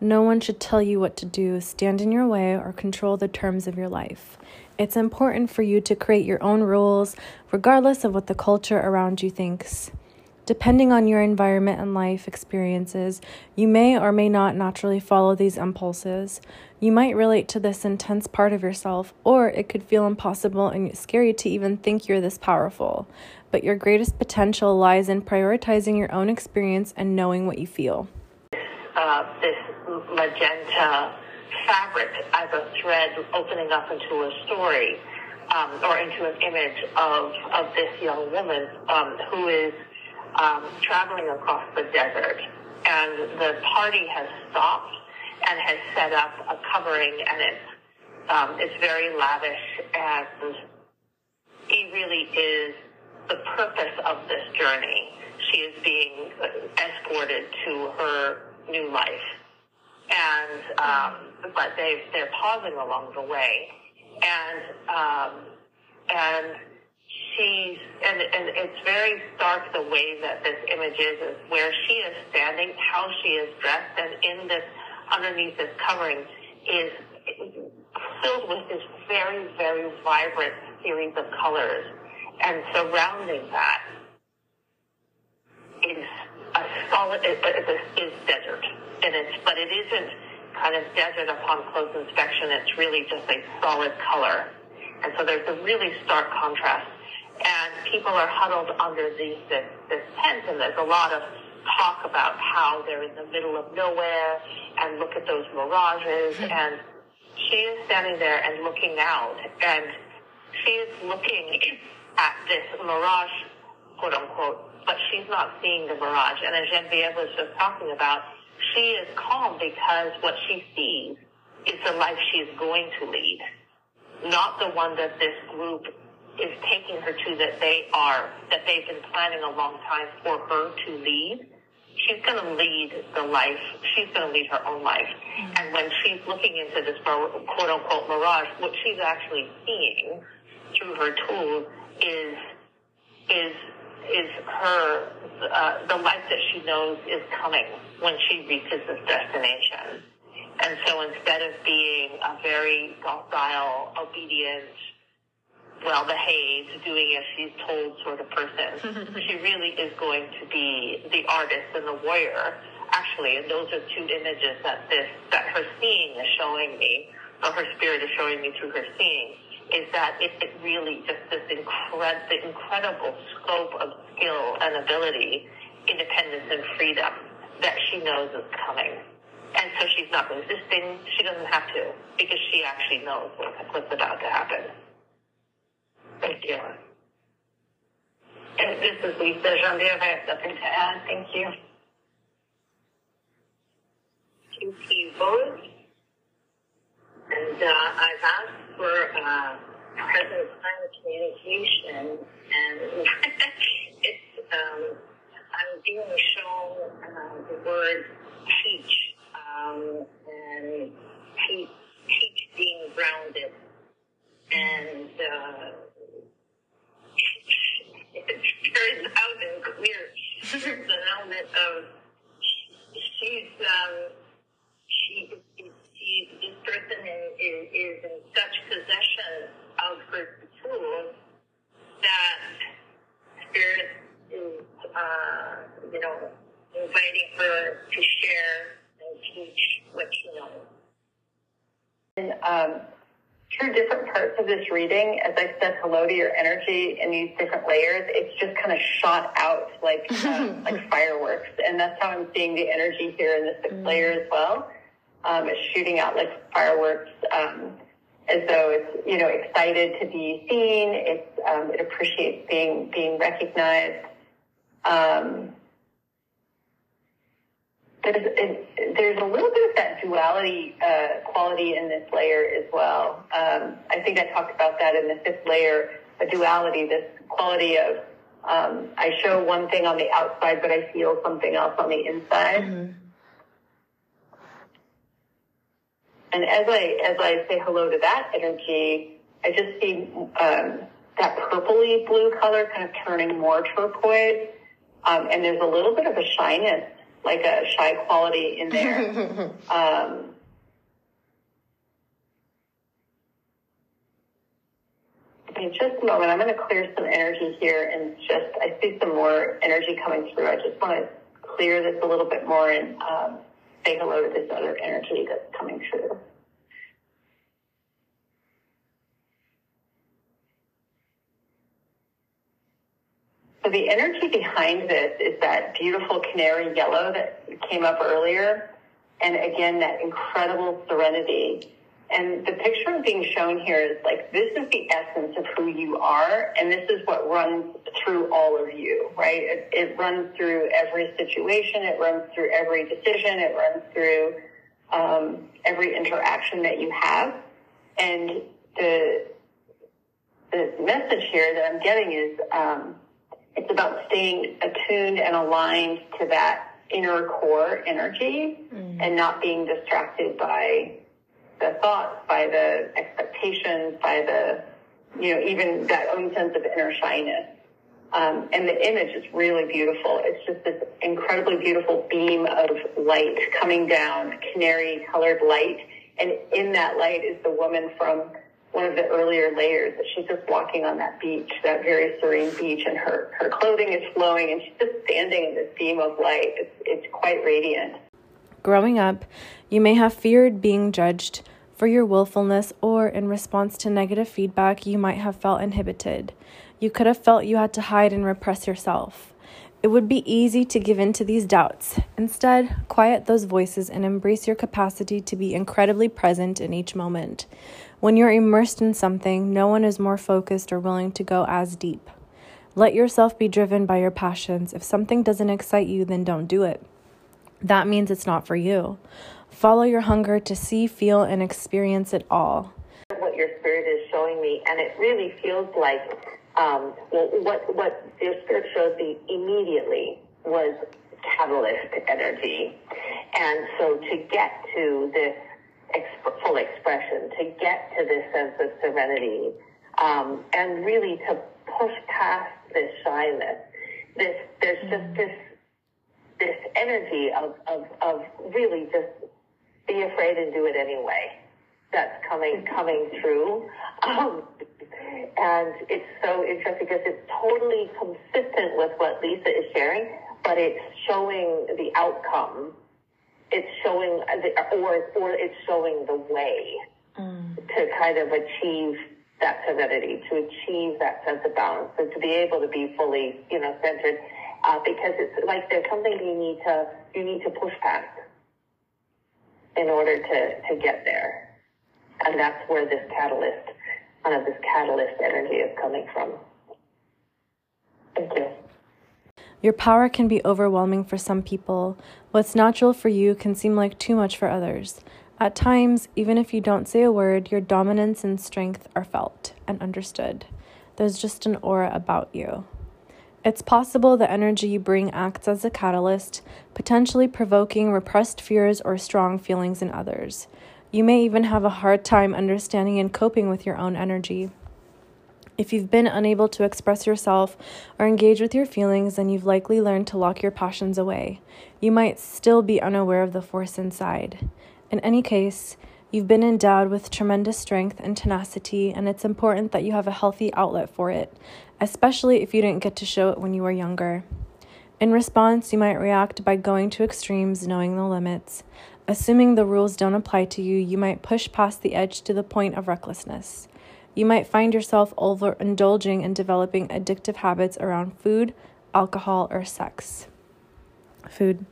No one should tell you what to do, stand in your way, or control the terms of your life. It's important for you to create your own rules, regardless of what the culture around you thinks. Depending on your environment and life experiences, you may or may not naturally follow these impulses. You might relate to this intense part of yourself, or it could feel impossible and scary to even think you're this powerful. But your greatest potential lies in prioritizing your own experience and knowing what you feel. This magenta fabric as a thread opening up into a story, or into an image of this young woman who is traveling across the desert, and the party has stopped and has set up a covering, and it's very lavish, and it really is the purpose of this journey. She is being escorted to her new life, and but they're pausing along the way, and. And it's very stark the way that this image is where she is standing, how she is dressed, and in this, underneath this covering is filled with this very, very vibrant series of colors. And surrounding that is desert. And but it isn't kind of desert upon close inspection. It's really just a solid color. And so there's a really stark contrast. And people are huddled under this tent, and there's a lot of talk about how they're in the middle of nowhere, and look at those mirages, and she is standing there and looking out, and she is looking at this mirage, quote unquote, but she's not seeing the mirage. And as Geneviève was just talking about, she is calm because what she sees is the life she is going to lead, not the one that this group is taking her to, that they've been planning a long time for her to lead. She's going to lead the life. She's going to lead her own life. Mm-hmm. And when she's looking into this quote-unquote mirage, what she's actually seeing through her tools is is her, the life that she knows is coming when she reaches this destination. And so instead of being a very docile, obedient, well-behaved, doing as she's told sort of person, she really is going to be the artist and the warrior. Actually, and those are two images that her seeing is showing me, or her spirit is showing me through her seeing, is that it really just this incredible scope of skill and ability, independence and freedom that she knows is coming. And so she's not resisting. She doesn't have to, because she actually knows what's about to happen. Thank you. And this is Lisa Jandia. I have nothing to add. Thank you. Thank you both. And I've asked for present time communication, and it's I'm being shown the word teach, and teach being grounded, and it's very loud and clear. There's an element of this person is in such possession of her tools that Spirit is, inviting her to share and teach what she knows. And through different parts of this reading, as I said hello to your energy in these different layers, it's just kind of shot out like fireworks. And that's how I'm seeing the energy here in the sixth layer as well. It's shooting out like fireworks, as though it's, excited to be seen. It's, it appreciates being recognized. There's a little bit of that duality, quality in this layer as well. I think I talked about that in the fifth layer, a duality, this quality of, I show one thing on the outside, but I feel something else on the inside. Mm-hmm. And as I say hello to that energy, I just see that purpley blue color kind of turning more turquoise, and there's a little bit of a shyness, like a shy quality in there. In just a moment, I'm going to clear some energy here, and I see some more energy coming through. I just want to clear this a little bit more and say hello to this other energy that's coming through. So the energy behind this is that beautiful canary yellow that came up earlier. And again, that incredible serenity. And the picture being shown here is like, this is the essence of who you are. And this is what runs through all of you, right? It runs through every situation. It runs through every decision. It runs through every interaction that you have. And the message here that I'm getting is, it's about staying attuned and aligned to that inner core energy and not being distracted by the thoughts, by the expectations, by the, even that own sense of inner shyness. And the image is really beautiful. It's just this incredibly beautiful beam of light coming down, canary colored light. And in that light is the woman from one of the earlier layers, that she's just walking on that beach, that very serene beach, and her clothing is flowing, and she's just standing in this beam of light. It's quite radiant. Growing up, you may have feared being judged for your willfulness, or in response to negative feedback, you might have felt inhibited. You could have felt you had to hide and repress yourself. It would be easy to give in to these doubts. Instead, quiet those voices and embrace your capacity to be incredibly present in each moment. When you're immersed in something, no one is more focused or willing to go as deep. Let yourself be driven by your passions. If something doesn't excite you, then don't do it. That means it's not for you. Follow your hunger to see, feel, and experience it all. What your spirit is showing me, and it really feels like what your spirit showed me immediately was catalyst energy. And so to get to this full expression, to get to this sense of serenity, and really to push past this shyness There's just this energy of really just be afraid and do it anyway. That's coming through. And it's so interesting because it's totally consistent with what Lisa is sharing, but it's showing the outcome. It's showing or it's showing the way to kind of achieve that serenity, to achieve that sense of balance, and to be able to be fully, centered. Because it's like there's something you need to push past in order to get there. And that's where this catalyst energy is coming from. Thank you. Your power can be overwhelming for some people. What's natural for you can seem like too much for others. At times, even if you don't say a word, your dominance and strength are felt and understood. There's just an aura about you. It's possible the energy you bring acts as a catalyst, potentially provoking repressed fears or strong feelings in others. You may even have a hard time understanding and coping with your own energy. If you've been unable to express yourself or engage with your feelings, then you've likely learned to lock your passions away. You might still be unaware of the force inside. In any case, you've been endowed with tremendous strength and tenacity, and it's important that you have a healthy outlet for it, especially if you didn't get to show it when you were younger. In response, you might react by going to extremes, knowing the limits. Assuming the rules don't apply to you, you might push past the edge to the point of recklessness. You might find yourself overindulging and developing addictive habits around food, alcohol, or sex. Food.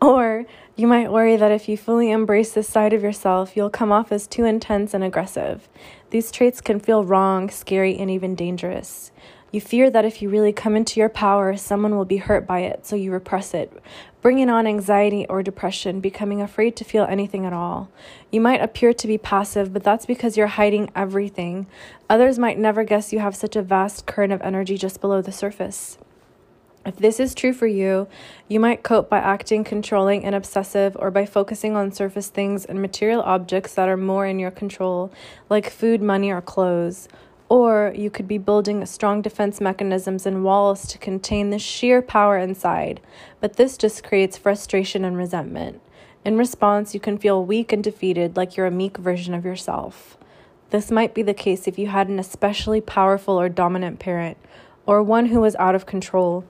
Or you might worry that if you fully embrace this side of yourself, you'll come off as too intense and aggressive. These traits can feel wrong, scary, and even dangerous. You fear that if you really come into your power, someone will be hurt by it, so you repress it, bringing on anxiety or depression, becoming afraid to feel anything at all. You might appear to be passive, but that's because you're hiding everything. Others might never guess you have such a vast current of energy just below the surface. If this is true for you, you might cope by acting controlling and obsessive, or by focusing on surface things and material objects that are more in your control, like food, money, or clothes. Or you could be building strong defense mechanisms and walls to contain the sheer power inside, but this just creates frustration and resentment. In response, you can feel weak and defeated, like you're a meek version of yourself. This might be the case if you had an especially powerful or dominant parent, or one who was out of control.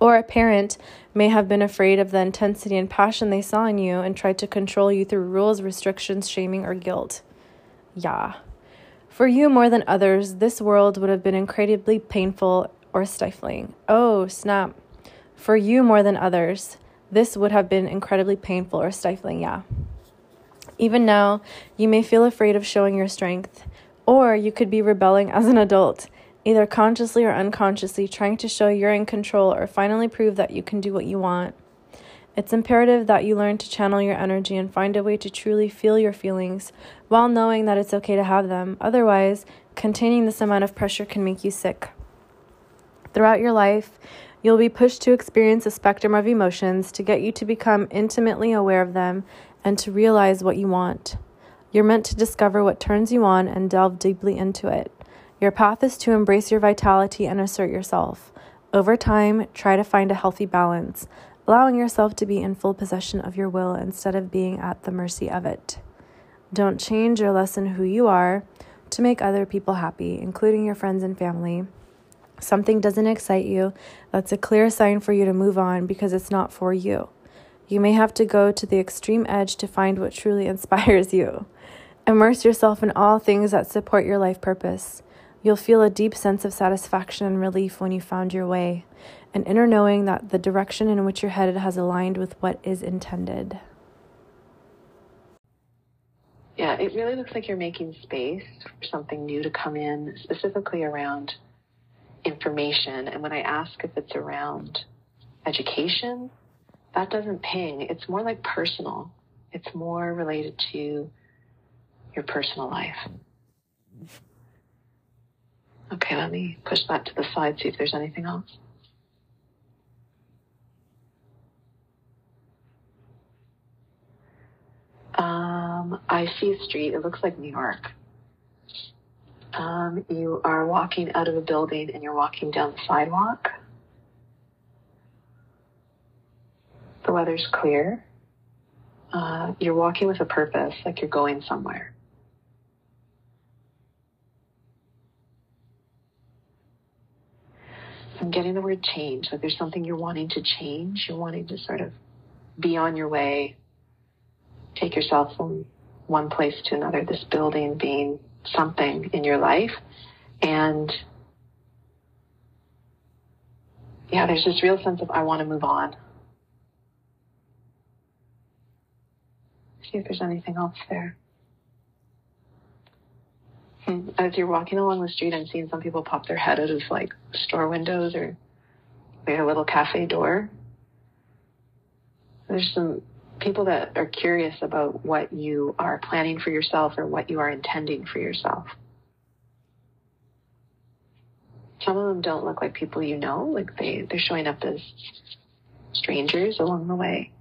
Or a parent may have been afraid of the intensity and passion they saw in you and tried to control you through rules, restrictions, shaming, or guilt. Yeah. For you more than others, this world would have been incredibly painful or stifling. Oh, snap. For you more than others, this would have been incredibly painful or stifling, yeah. Even now, you may feel afraid of showing your strength, or you could be rebelling as an adult, either consciously or unconsciously, trying to show you're in control or finally prove that you can do what you want. It's imperative that you learn to channel your energy and find a way to truly feel your feelings while knowing that it's okay to have them. Otherwise, containing this amount of pressure can make you sick. Throughout your life, you'll be pushed to experience a spectrum of emotions to get you to become intimately aware of them and to realize what you want. You're meant to discover what turns you on and delve deeply into it. Your path is to embrace your vitality and assert yourself. Over time, try to find a healthy balance, allowing yourself to be in full possession of your will instead of being at the mercy of it. Don't change or lessen who you are to make other people happy, including your friends and family. Something doesn't excite you, that's a clear sign for you to move on because it's not for you. You may have to go to the extreme edge to find what truly inspires you. Immerse yourself in all things that support your life purpose. You'll feel a deep sense of satisfaction and relief when you found your way, an inner knowing that the direction in which you're headed has aligned with what is intended. Yeah, it really looks like you're making space for something new to come in, specifically around information. And when I ask if it's around education, that doesn't ping. It's more like personal. It's more related to your personal life. Okay, let me push that to the side, see if there's anything else. I see a street. It looks like New York. You are walking out of a building and you're walking down the sidewalk. The weather's clear. You're walking with a purpose, like you're going somewhere. I'm getting the word change, like there's something you're wanting to change. You're wanting to sort of be on your way, take yourself from one place to another, this building being something in your life. And yeah, there's this real sense of I want to move on. See if there's anything else there. As you're walking along the street, I'm seeing some people pop their head out of like store windows or their little cafe door. There's some people that are curious about what you are planning for yourself or what you are intending for yourself. Some of them don't look like people you know, like they're showing up as strangers along the way.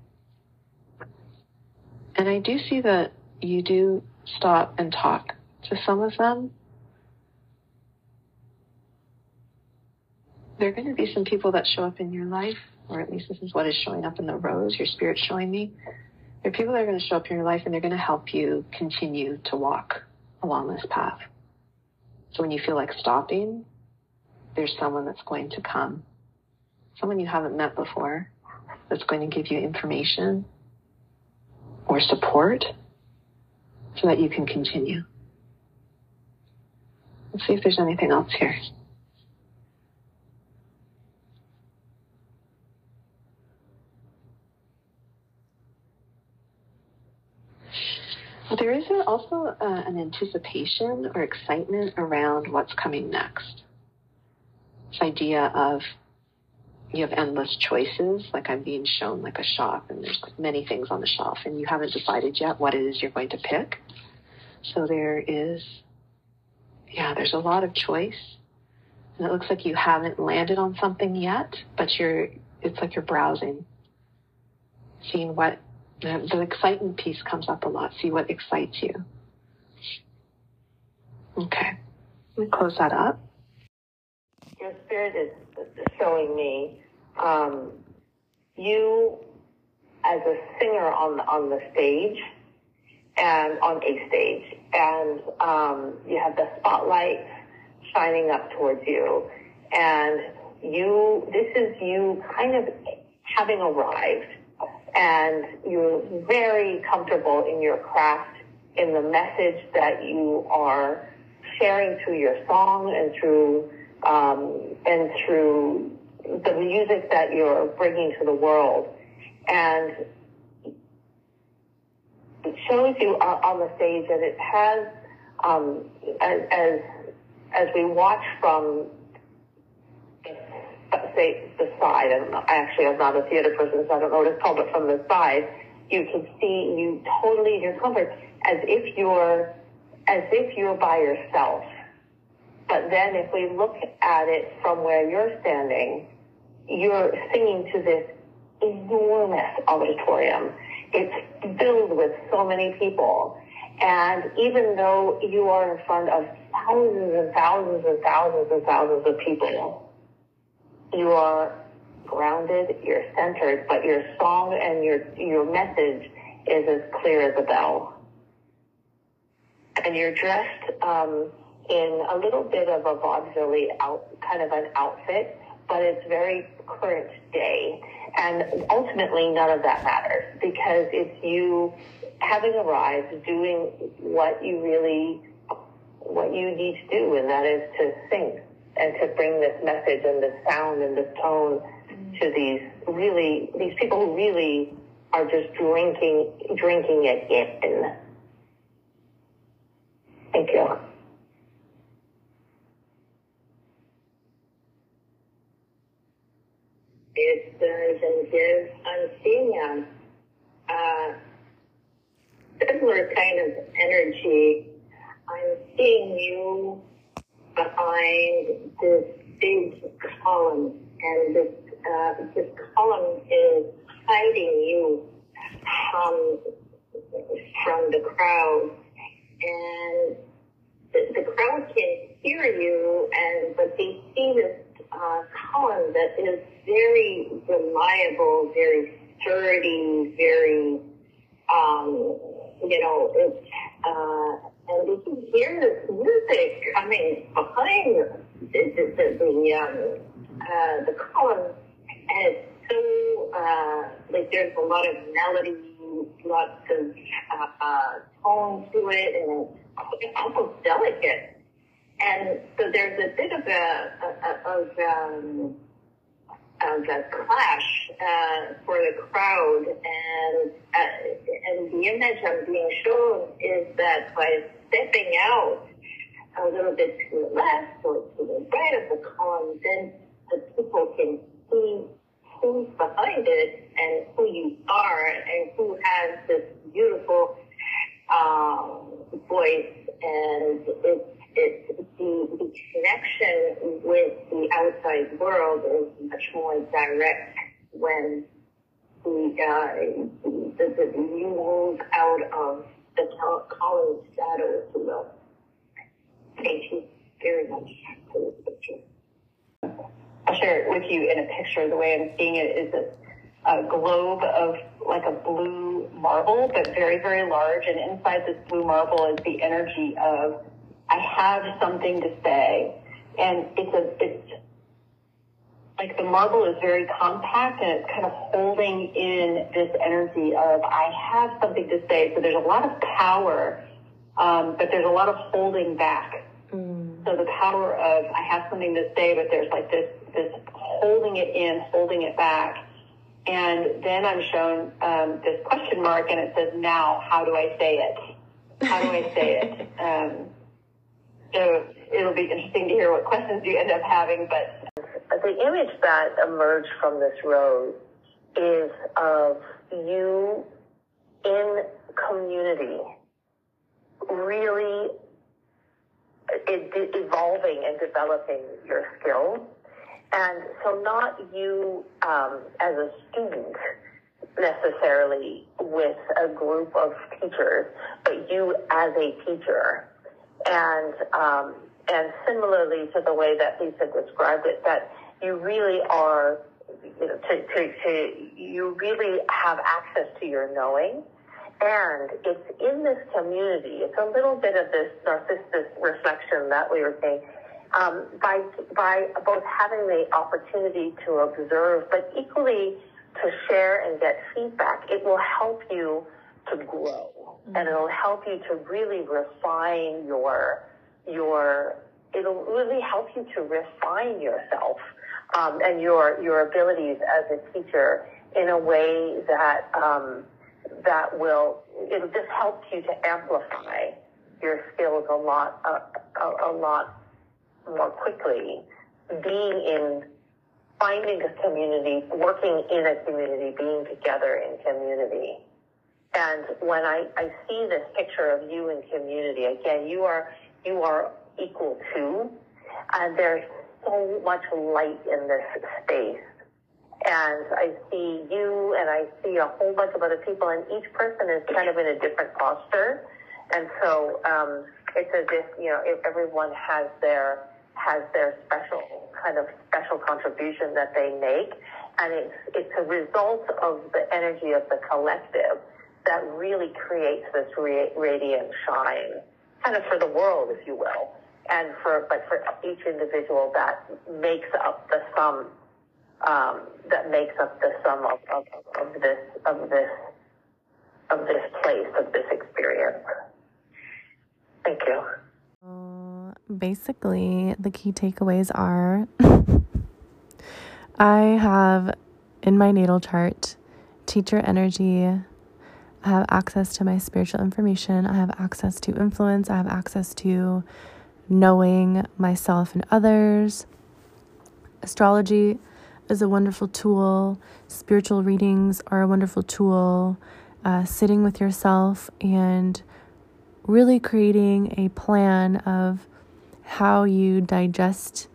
And I do see that you do stop and talk to some of them. There are going to be some people that show up in your life, or at least this is what is showing up in the rose, your spirit's showing me. There are people that are going to show up in your life and they're going to help you continue to walk along this path. So when you feel like stopping, there's someone that's going to come, someone you haven't met before, that's going to give you information or support so that you can continue. Let's see if there's anything else here. Well, there is also an anticipation or excitement around what's coming next. This idea of you have endless choices, like I'm being shown like a shop and there's many things on the shelf and you haven't decided yet what it is you're going to pick. So there's a lot of choice and it looks like you haven't landed on something yet, but it's like you're browsing, seeing what the exciting piece comes up a lot. See what excites you. Okay. Let me close that up. Your spirit is showing me you as a singer on the stage and on a stage, and you have the spotlight shining up towards you, and this is you kind of having arrived, and you're very comfortable in your craft, in the message that you are sharing through your song and through the music that you're bringing to the world. And it shows you on the stage, and it has, as we watch from, say, the side, I don't know, actually I'm not a theater person, so I don't know what it's called, but from the side, you can see you totally in your comfort, as if you're by yourself. But then if we look at it from where you're standing, you're singing to this enormous auditorium. It's filled with so many people. And even though you are in front of thousands and thousands and thousands and thousands of people, you are grounded, you're centered, but your song and your message is as clear as a bell. And you're dressed, in a little bit of a vaudeville kind of an outfit, but it's very current day. And ultimately, none of that matters because it's you having arrived, doing what you need to do, and that is to sing and to bring this message and this sound and this tone to these people who really are just drinking it in. Thank you. It's Geneviève. I'm seeing a similar kind of energy. I'm seeing you behind this big column, and this column is hiding you from the crowd, and the crowd can hear you, but they see this column that is very reliable, very sturdy, very, and you can hear music coming behind the column, and it's so, like there's a lot of melody, lots of tone to it, and it's almost delicate. And so there's a bit of a clash for the crowd, and the image I'm being shown is that by stepping out a little bit to the left or to the right of the column, then the people can see who's behind it and who you are and who has this beautiful voice, and it's the connection with the outside world is much more direct when you move out of the college shadow, if you will. Thank you very much for this picture. I'll share it with you in a picture. The way I'm seeing it is this globe of like a blue marble, but very, very large. And inside this blue marble is the energy of, I have something to say. And it's like the marble is very compact, and it's kind of holding in this energy of, I have something to say. So there's a lot of power, but there's a lot of holding back. Mm. So the power of, I have something to say, but there's like this holding it in, holding it back. And then I'm shown this question mark, and it says, now, how do I say it? How do I say it? So it'll be interesting to hear what questions you end up having. But the image that emerged from this rose is of you in community, really evolving and developing your skills. And so not you as a student necessarily with a group of teachers, but you as a teacher. And similarly to the way that Lisa described it, that you really are, you really have access to your knowing. And it's in this community, it's a little bit of this narcissistic reflection that we were saying, by both having the opportunity to observe, but equally to share and get feedback. It will help you to grow. And it'll help you to really refine it'll really help you to refine yourself, and your abilities as a teacher in a way that, it'll just help you to amplify your skills a lot more quickly. Finding a community, working in a community, being together in community. And when I see this picture of you in community, again, you are equal to, and there's so much light in this space. And I see you, and I see a whole bunch of other people, and each person is kind of in a different posture. And so it's as if, if everyone has their special contribution that they make, and it's a result of the energy of the collective that really creates this radiant shine, kind of for the world, if you will, and for each individual that makes up the sum, of this place, of this experience. Thank you. Basically, the key takeaways are, I have in my natal chart teacher energy. I have access to my spiritual information. I have access to influence. I have access to knowing myself and others. Astrology is a wonderful tool. Spiritual readings are a wonderful tool. Sitting with yourself and really creating a plan of how you digest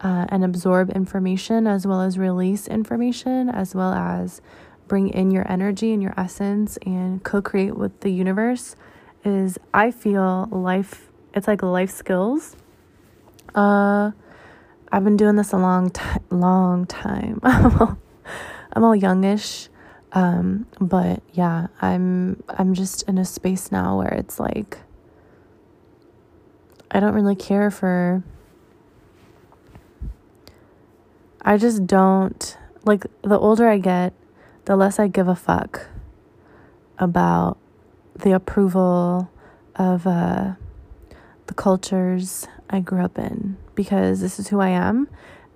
and absorb information, as well as release information, as well as bring in your energy and your essence and co-create with the universe is, I feel, life. It's like life skills. I've been doing this a long time. I'm all youngish. But yeah, I'm just in a space now where it's like, I don't really care for, I just don't, like, the older I get, the less I give a fuck about the approval of the cultures I grew up in, because this is who I am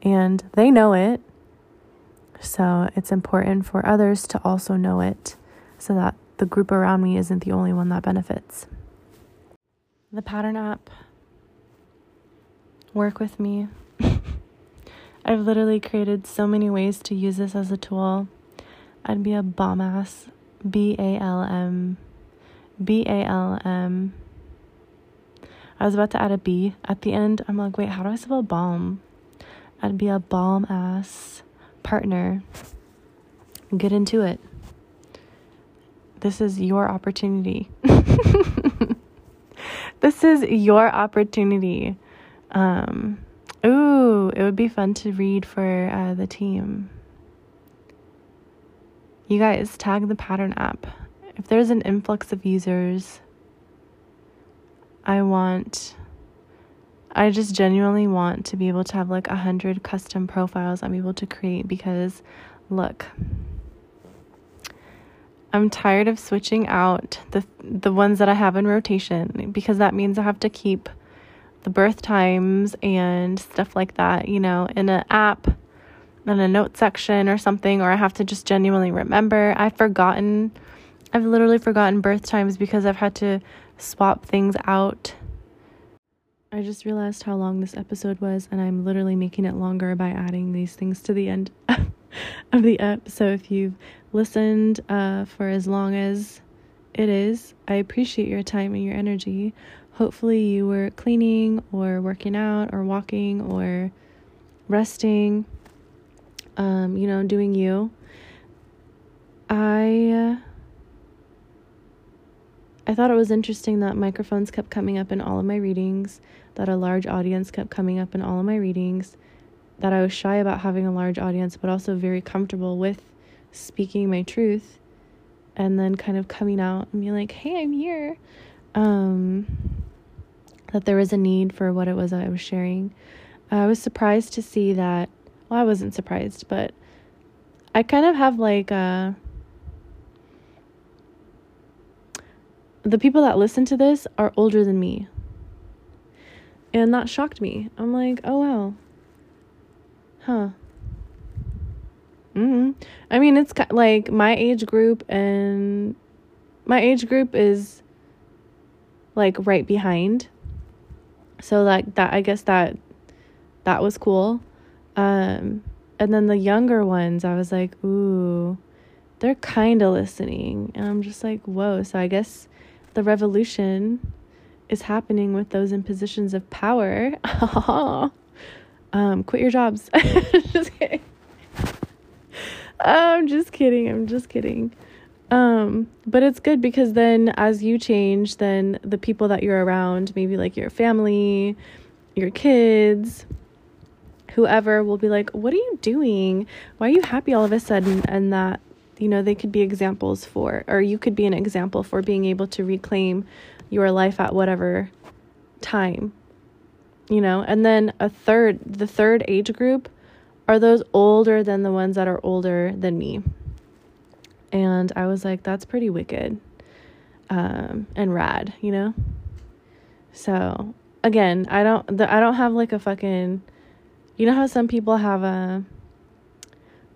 and they know it. So it's important for others to also know it so that the group around me isn't the only one that benefits. The Pattern App, work with me. I've literally created so many ways to use this as a tool. I'd be a bomb-ass, BALM. I was about to add a B at the end. I'm like, wait, how do I spell balm? I'd be a balm-ass partner. Get into it. This is your opportunity. This is your opportunity. Ooh, it would be fun to read for the team. You guys, tag the Pattern App. If there's an influx of users, I just genuinely want to be able to have like 100 custom profiles I'm able to create, because look, I'm tired of switching out the ones that I have in rotation, because that means I have to keep the birth times and stuff like that, you know, in an app, in a note section or something, or I have to just genuinely remember. I've literally forgotten birth times because I've had to swap things out. I just realized how long this episode was, and I'm literally making it longer by adding these things to the end of the app. So if you've listened for as long as it is, I appreciate your time and your energy. Hopefully you were cleaning or working out or walking or resting, you know, doing you. I thought it was interesting that microphones kept coming up in all of my readings, that a large audience kept coming up in all of my readings, that I was shy about having a large audience, but also very comfortable with speaking my truth, and then kind of coming out and being like, hey, I'm here. That there was a need for what it was I was sharing. I was surprised to see that, well, I wasn't surprised, but I kind of have like a... The people that listen to this are older than me. And that shocked me. I'm like, oh, wow. Huh. I mean, it's like my age group is like right behind. So like that, I guess that was cool. And then the younger ones, I was like, ooh, they're kind of listening. And I'm just like, whoa. So I guess the revolution is happening with those in positions of power. Quit your jobs. Just kidding. I'm just kidding. But it's good, because then as you change, then the people that you're around, maybe like your family, your kids, whoever, will be like, what are you doing? Why are you happy all of a sudden? And that, you know, they could be examples for, or you could be an example for being able to reclaim your life at whatever time, you know. And then the third age group are those older than the ones that are older than me. And I was like, that's pretty wicked, and rad, you know. So again, I don't have like a fucking, you know how some people have a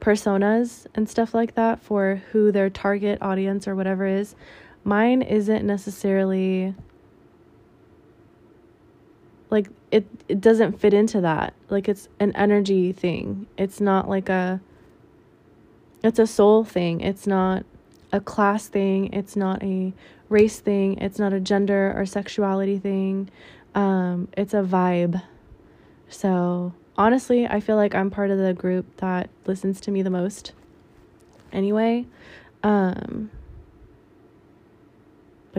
personas and stuff like that for who their target audience or whatever is. Mine isn't necessarily like it doesn't fit into that. Like, it's an energy thing. It's not like it's a soul thing. It's not a class thing. It's not a race thing. It's not a gender or sexuality thing. It's a vibe. So honestly, I feel like I'm part of the group that listens to me the most anyway. But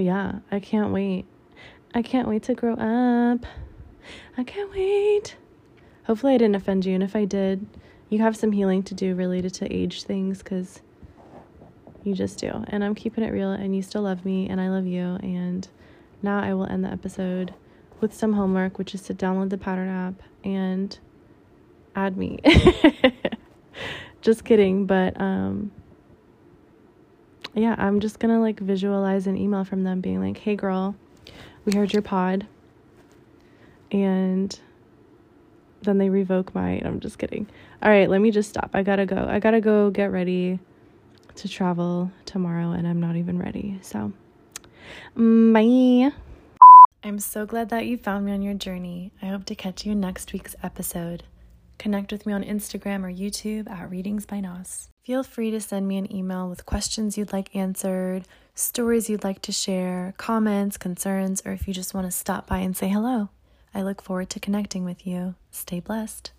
yeah, I can't wait to grow up. I can't wait. Hopefully I didn't offend you. And if I did, you have some healing to do related to age things, because You just do. And I'm keeping it real, and you still love me, and I love you. And now I will end the episode with some homework, which is to download the Pattern app and add me. Just kidding, but yeah, I'm just gonna like visualize an email from them being like, hey girl, we heard your pod, and then they revoke mine. I'm just kidding. All right, let me just stop. I gotta go get ready to travel tomorrow, and I'm not even ready, so bye. I'm so glad that you found me on your journey. I hope to catch you in next week's episode. Connect with me on Instagram or YouTube at Readings by Nas. Feel free to send me an email with questions you'd like answered, stories you'd like to share, comments, concerns, or if you just want to stop by and say hello. I look forward to connecting with you. Stay blessed.